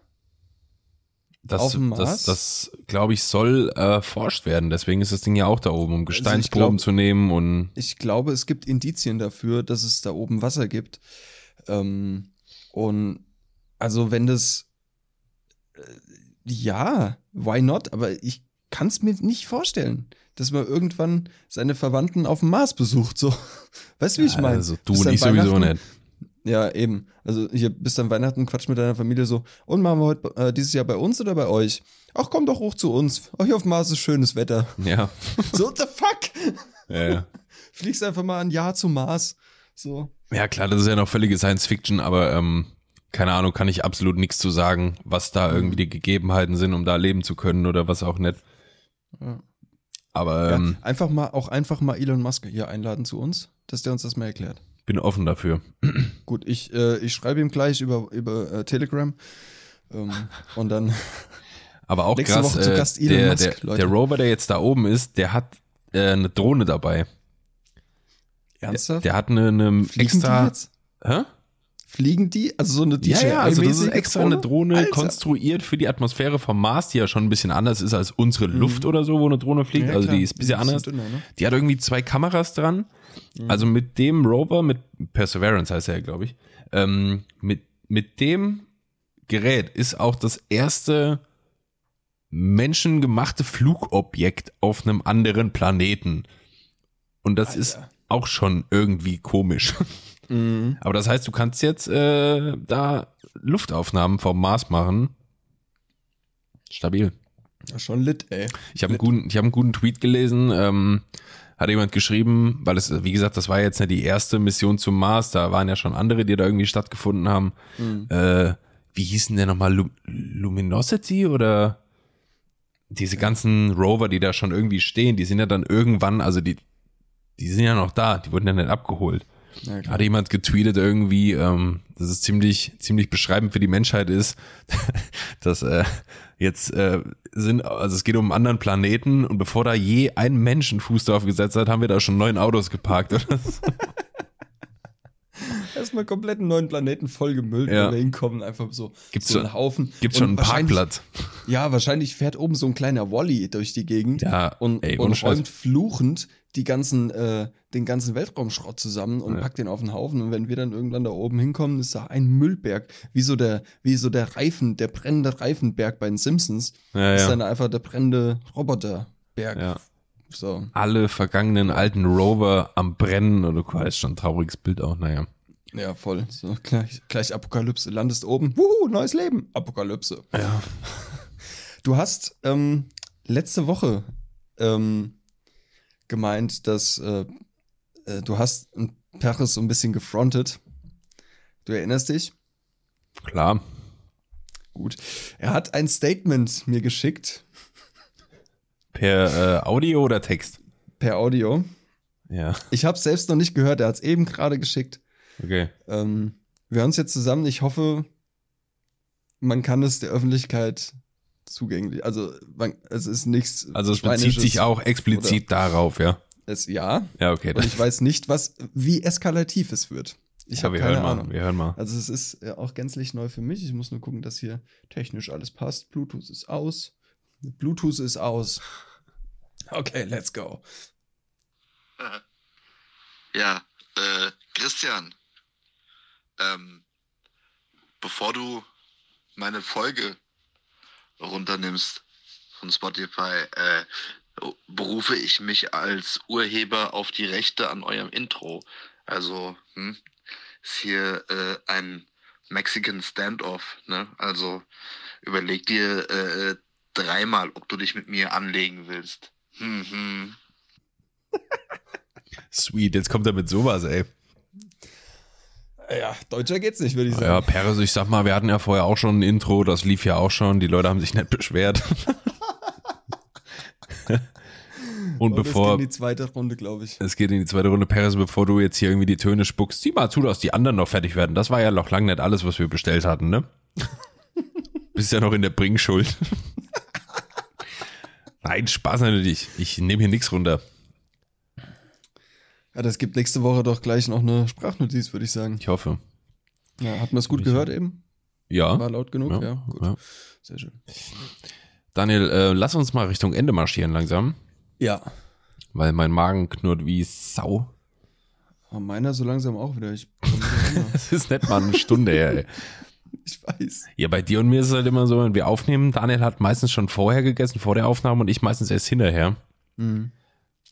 das, auf dem Mars. Das, das glaube ich, soll äh, erforscht werden. Deswegen ist das Ding ja auch da oben, um Gesteinsproben also glaub, zu nehmen. Und ich glaube, es gibt Indizien dafür, dass es da oben Wasser gibt. Ähm, und also wenn das äh, ja, why not? Aber ich kann es mir nicht vorstellen, dass man irgendwann seine Verwandten auf dem Mars besucht. So. Weißt du, wie ich ja, meine? Also du und ich sowieso nicht. Ja, eben. Also hier bis an Weihnachten quatsch mit deiner Familie so, und machen wir heute äh, dieses Jahr bei uns oder bei euch? Ach, komm doch hoch zu uns. Ach, hier auf dem Mars ist schönes Wetter. Ja. So, what the fuck? Ja, ja. Fliegst einfach mal ein Jahr zum Mars. So. Ja, klar, das ist ja noch völlige Science-Fiction, aber ähm, keine Ahnung, kann ich absolut nichts zu sagen, was da irgendwie die Gegebenheiten sind, um da leben zu können oder was auch nicht. Ja. Aber ja, ähm, einfach mal auch einfach mal Elon Musk hier einladen zu uns, dass der uns das mal erklärt. Bin offen dafür. Gut, ich, äh, ich schreibe ihm gleich über, über äh, Telegram ähm, und dann aber auch nächste krass, Woche zu Gast Elon der, Musk, der, der Rover, der jetzt da oben ist, der hat äh, eine Drohne dabei. Ernsthaft? Der, der hat eine, eine extra... Die jetzt? Hä? Fliegen die? Also so eine D J I-mäßige Drohne? Ja, ja, also das ist extra eine Drohne, Alter, konstruiert für die Atmosphäre vom Mars, die ja schon ein bisschen anders ist als unsere Luft mhm. oder so, wo eine Drohne fliegt. Ja, also klar, die ist ein bisschen ein bisschen anders. Dünner, ne? Die hat irgendwie zwei Kameras dran. Mhm. Also mit dem Rover, mit Perseverance heißt er ja, glaube ich, ähm, mit, mit dem Gerät ist auch das erste menschengemachte Flugobjekt auf einem anderen Planeten. Und das Alter. ist auch schon irgendwie komisch. Mhm. Aber das heißt, du kannst jetzt äh, da Luftaufnahmen vom Mars machen. Stabil. Ja, schon lit, ey. Ich habe einen guten, ich habe einen guten Tweet gelesen, ähm, hat jemand geschrieben, weil es, wie gesagt, das war jetzt nicht die erste Mission zum Mars, da waren ja schon andere, die da irgendwie stattgefunden haben. Mhm. Äh, wie hießen denn nochmal Lu- Luminosity oder diese ganzen Rover, die da schon irgendwie stehen, die sind ja dann irgendwann, also die, die sind ja noch da, die wurden ja nicht abgeholt. Ja, hat jemand getweetet irgendwie, ähm, dass es ziemlich, ziemlich beschreibend für die Menschheit ist, dass äh, jetzt äh, sind, also es geht um einen anderen Planeten und bevor da je ein Mensch einen Fuß drauf gesetzt hat, haben wir da schon neun Autos geparkt. Oder so. Erstmal komplett einen neuen Planeten vollgemüllt, ja. Wenn wir hinkommen, einfach so, gibt's so einen Haufen. Gibt schon einen Parkplatz. Ja, wahrscheinlich fährt oben so ein kleiner Wally durch die Gegend ja, und, ey, und räumt fluchend die ganzen, äh, den ganzen Weltraumschrott zusammen und ja. packt den auf den Haufen. Und wenn wir dann irgendwann da oben hinkommen, ist da ein Müllberg. Wie so der, wie so der Reifen, der brennende Reifenberg bei den Simpsons. Ja, ist ja. dann einfach der brennende Roboterberg. Ja. So. Alle vergangenen alten Rover am Brennen. Oder oh, ist schon ein trauriges Bild auch, naja. Ja, voll. So, gleich, gleich Apokalypse. Landest oben. Wuhu, neues Leben. Apokalypse. Ja. Du hast ähm, letzte Woche ähm, gemeint, dass äh, äh, du hast Peres so ein bisschen gefrontet. Du erinnerst dich? Klar. Gut. Er hat ein Statement mir geschickt. Per äh, Audio oder Text? Per Audio. Ja. Ich habe es selbst noch nicht gehört. Er hat es eben gerade geschickt. Okay. Ähm, wir hören es jetzt zusammen. Ich hoffe, man kann es der Öffentlichkeit zugänglich. Also man, es ist nichts. Also es bezieht sich auch explizit darauf, ja. Es ja. Ja, okay. Und ich weiß nicht, was wie eskalativ es wird. Ich ja, habe keine hören Ahnung. Mal, wir hören mal. Also es ist auch gänzlich neu für mich. Ich muss nur gucken, dass hier technisch alles passt. Bluetooth ist aus. Bluetooth ist aus. Okay, let's go. Ja, äh, Christian, ähm, bevor du meine Folge runternimmst von Spotify, äh, berufe ich mich als Urheber auf die Rechte an eurem Intro. Also, hm, ist hier äh, ein Mexican Standoff, ne? Also überleg dir äh, dreimal, ob du dich mit mir anlegen willst. Hm, hm. Sweet, jetzt kommt er mit sowas, ey. Ja, deutscher geht's nicht, würde ich sagen. Ja, Peres, ich sag mal, wir hatten ja vorher auch schon ein Intro, das lief ja auch schon, die Leute haben sich nicht beschwert. Und, und bevor, es geht in die zweite Runde, glaube ich. Es geht in die zweite Runde, Peres, bevor du jetzt hier irgendwie die Töne spuckst, zieh mal zu, dass die anderen noch fertig werden. Das war ja noch lange nicht alles, was wir bestellt hatten, ne? Bist ja noch in der Bringschuld. Nein, Spaß natürlich. Ich nehme hier nichts runter. Ja, das gibt nächste Woche doch gleich noch eine Sprachnotiz, würde ich sagen. Ich hoffe. Ja, hat man es gut gehört eben? Ja. War laut genug? Ja, ja gut. Ja. Sehr schön. Daniel, äh, lass uns mal Richtung Ende marschieren langsam. Ja. Weil mein Magen knurrt wie Sau. Aber meiner so langsam auch wieder. Ich das ist nicht mal eine Stunde her, ey. Ich weiß. Ja, bei dir und mir ist es halt immer so, wenn wir aufnehmen, Daniel hat meistens schon vorher gegessen, vor der Aufnahme, und ich meistens erst hinterher. Mhm.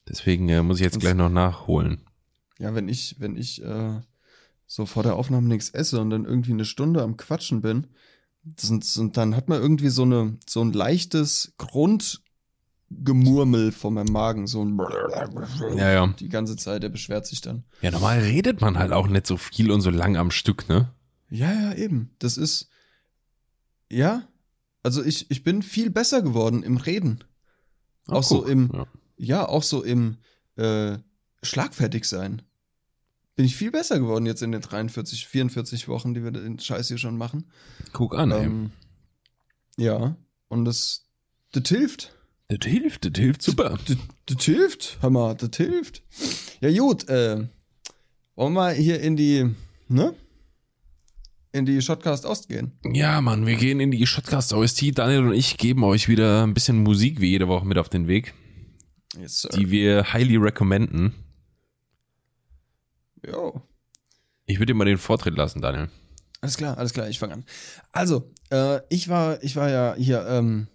Deswegen äh, muss ich jetzt und gleich noch nachholen. Ja, wenn ich, wenn ich äh, so vor der Aufnahme nichts esse und dann irgendwie eine Stunde am Quatschen bin, das sind, und dann hat man irgendwie so, eine, so ein leichtes Grundgemurmel von meinem Magen, so ein ja, ja. Die ganze Zeit, der beschwert sich dann. Ja, normal redet man halt auch nicht so viel und so lang am Stück, ne? Ja, ja, eben. Das ist, ja, also ich, ich bin viel besser geworden im Reden. Ach, auch so cool. im, ja. ja, auch so im äh, schlagfertig sein. Bin ich viel besser geworden jetzt in den dreiundvierzig, vierundvierzig Wochen, die wir den Scheiß hier schon machen. Guck an, ähm, ey. Ja, und das, das hilft. Das hilft, das hilft super. Das, das, das hilft, Hammer, das hilft. Ja gut, äh, wollen wir mal hier in die, ne? in die Shotcast Ost gehen. Ja, Mann, wir gehen in die Shotcast Ost. Daniel und ich geben euch wieder ein bisschen Musik wie jede Woche mit auf den Weg, yes, sir, die wir highly recommenden. Jo. Ich würde dir mal den Vortritt lassen, Daniel. Alles klar, alles klar, ich fange an. Also, äh, ich war ich war ja hier ähm,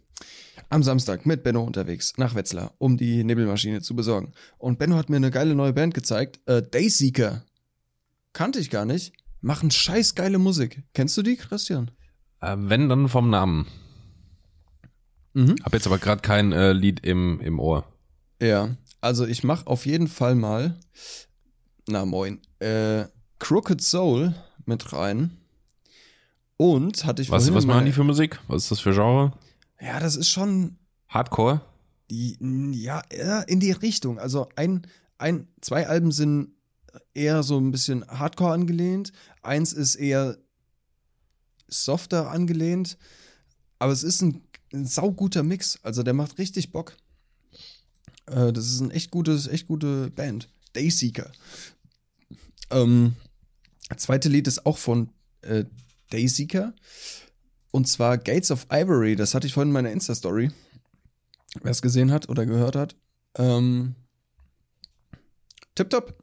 am Samstag mit Benno unterwegs nach Wetzlar, um die Nebelmaschine zu besorgen. Und Benno hat mir eine geile neue Band gezeigt, äh, Dayseeker. Kannte ich gar nicht. Machen scheiß geile Musik. Kennst du die, Christian? Äh, wenn, dann vom Namen. Mhm. Hab jetzt aber gerade kein äh, Lied im, im Ohr. Ja, also ich mach auf jeden Fall mal, na moin, äh, Crooked Soul mit rein. Und hatte ich was, vorhin... Was machen die für Musik? Was ist das für Genre? Ja, das ist schon... Hardcore? Die, ja, in die Richtung. Also ein, ein, zwei Alben sind... eher so ein bisschen Hardcore angelehnt. Eins ist eher softer angelehnt. Aber es ist ein, ein sauguter Mix. Also der macht richtig Bock. Äh, das ist eine echt, gutes, echt gute Band. Dayseeker. Ähm, das zweite Lied ist auch von äh, Dayseeker. Und zwar Gates of Ivory. Das hatte ich vorhin in meiner Insta-Story. Wer es gesehen hat oder gehört hat. Ähm, tipptopp.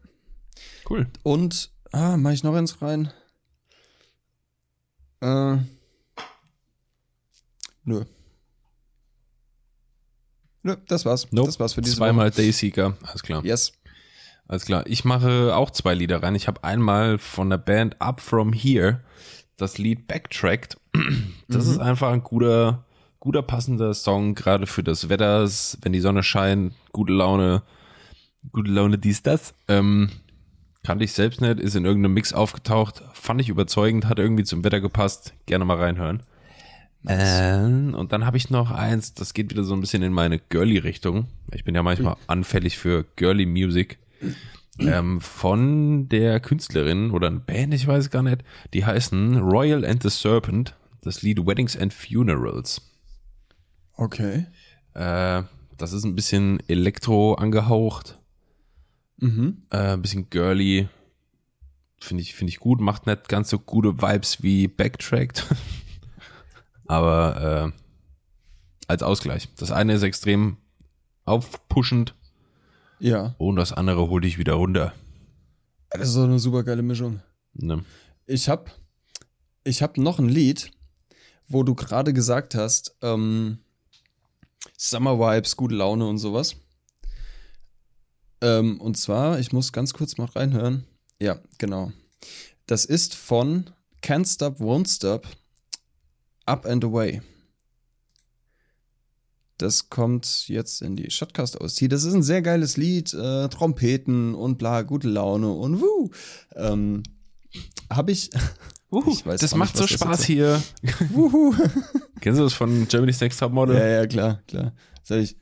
Cool. Und, ah, mach ich noch eins rein? Äh, nö. Nö, das war's. Nope. Das war's für diese Zweimal Woche. Dayseeker, alles klar. Yes. Alles klar. Ich mache auch zwei Lieder rein. Ich habe einmal von der Band Up From Here das Lied Backtracked. Das mhm. ist einfach ein guter, guter, passender Song, gerade für das Wetter, wenn die Sonne scheint, gute Laune, gute Laune, dies, das. Ähm, Kannte ich selbst nicht, ist in irgendeinem Mix aufgetaucht, fand ich überzeugend, hat irgendwie zum Wetter gepasst. Gerne mal reinhören. Nice. Äh, und dann habe ich noch eins, das geht wieder so ein bisschen in meine Girly-Richtung. Ich bin ja manchmal mhm. anfällig für Girly-Music. Mhm. Ähm, von der Künstlerin oder eine Band, ich weiß gar nicht, die heißen Royal and the Serpent, das Lied Weddings and Funerals. Okay. Äh, das ist ein bisschen Elektro angehaucht. Mhm. Äh, ein bisschen girly, finde ich, find ich gut, macht nicht ganz so gute Vibes wie Backtracked, aber äh, als Ausgleich. Das eine ist extrem aufpushend, ja, und das andere hole ich wieder runter. Das ist doch eine super geile Mischung. Ne. Ich habe ich hab noch ein Lied, wo du gerade gesagt hast, ähm, Summer Vibes, gute Laune und sowas. Ähm, und zwar, ich muss ganz kurz mal reinhören. Ja, genau. Das ist von Can't Stop, Won't Stop, Up and Away. Das kommt jetzt in die Shotcast-O S T. Das ist ein sehr geiles Lied. Äh, Trompeten und bla, gute Laune und wuh. Ähm, hab ich... Uhu, ich weiß, das macht nicht, so Spaß hier. Uhu. Kennst du das von Germany's Next Top Model? Ja, ja, klar, klar. Das hab ich...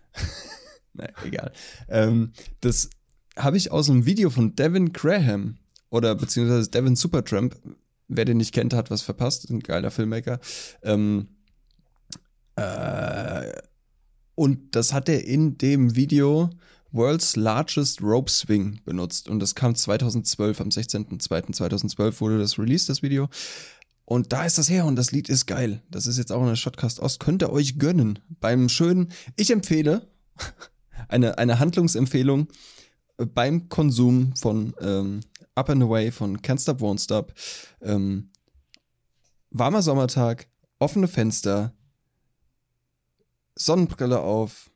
Na, egal. Ähm, das habe ich aus einem Video von Devin Graham oder beziehungsweise Devin Supertramp. Wer den nicht kennt, hat was verpasst. Ein geiler Filmmaker. Ähm, äh, und das hat er in dem Video World's Largest Rope Swing benutzt. Und das kam zweitausendzwölf, am sechzehnten zweiten zweitausendzwölf wurde das released, das Video. Und da ist das her und das Lied ist geil. Das ist jetzt auch in der Shotcast Ost. Könnt ihr euch gönnen. Beim schönen, ich empfehle eine, eine Handlungsempfehlung beim Konsum von ähm, Up and Away von Can't Stop, Won't Stop. Ähm, warmer Sommertag, offene Fenster, Sonnenbrille auf,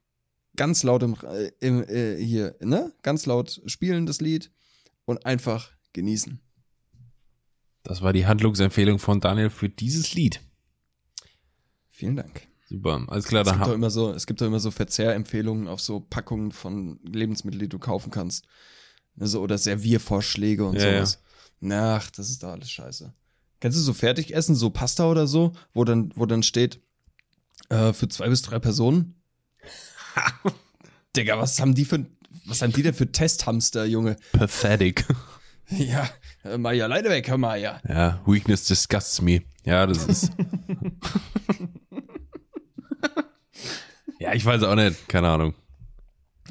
ganz laut im, im äh, hier, ne? Ganz laut spielen das Lied und einfach genießen. Das war die Handlungsempfehlung von Daniel für dieses Lied. Vielen Dank. Super, alles klar. Es gibt, doch immer so, es gibt doch immer so Verzehrempfehlungen auf so Packungen von Lebensmitteln, die du kaufen kannst. Also, oder Serviervorschläge und ja, sowas. Ja. Ach, das ist da alles scheiße. Kennst du so Fertigessen, so Pasta oder so, wo dann, wo dann steht, äh, für zwei bis drei Personen? Ha, Digga, was haben die für, was haben die denn für Testhamster, Junge? Pathetic. Ja, mach ja leider weg, hör mal, ja. Ja, weakness disgusts me. Ja, das ist... Ja, ich weiß auch nicht. Keine Ahnung.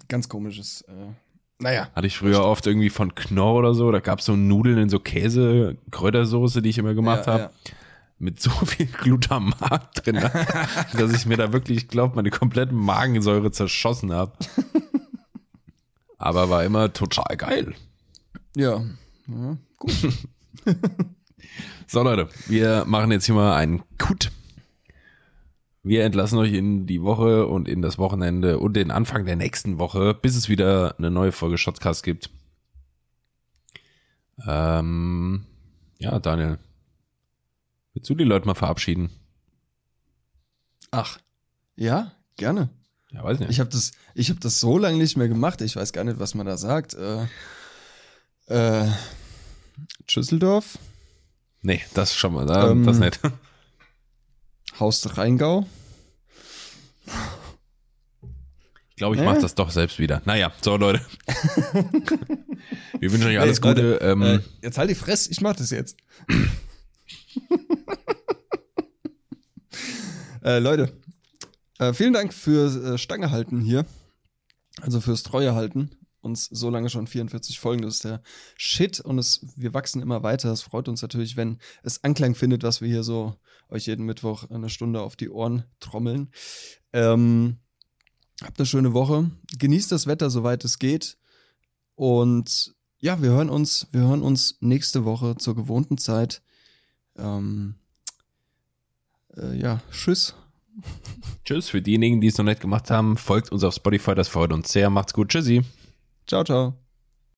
Ganz komisches, äh, naja. Hatte ich früher oft irgendwie von Knorr oder so, da gab es so Nudeln in so Käse-Kräutersoße, die ich immer gemacht ja, habe, ja. mit so viel Glutamat drin, dass ich mir da wirklich, ich glaube, meine komplette Magensäure zerschossen habe. Aber war immer total geil. Ja, ja gut. So, Leute, wir machen jetzt hier mal einen Cut. Wir entlassen euch in die Woche und in das Wochenende und den Anfang der nächsten Woche, bis es wieder eine neue Folge Shotcast gibt. Ähm, ja, Daniel, willst du die Leute mal verabschieden? Ach, ja, gerne. Ja, weiß nicht. Ich habe das, ich hab das so lange nicht mehr gemacht. Ich weiß gar nicht, was man da sagt. Äh, äh, Schüsseldorf? Nee, das schon mal, da, ähm, das nicht. Haus Rheingau. Ich glaube, ich äh? mache das doch selbst wieder. Naja, so Leute. Wir wünschen euch alles hey, Gute. Ähm, äh, jetzt halt die Fresse, ich mache das jetzt. äh, Leute, äh, vielen Dank fürs äh, Stange halten hier. Also fürs Treue halten. Uns so lange schon vierundvierzig Folgen, das ist der Shit und es, wir wachsen immer weiter. Es freut uns natürlich, wenn es Anklang findet, was wir hier so euch jeden Mittwoch eine Stunde auf die Ohren trommeln. Ähm, habt eine schöne Woche, genießt das Wetter, soweit es geht und ja, wir hören uns, wir hören uns nächste Woche zur gewohnten Zeit. Ähm, äh, ja, tschüss. Tschüss, für diejenigen, die es noch nicht gemacht haben, folgt uns auf Spotify, das freut uns sehr. Macht's gut, tschüssi. Ciao, ciao.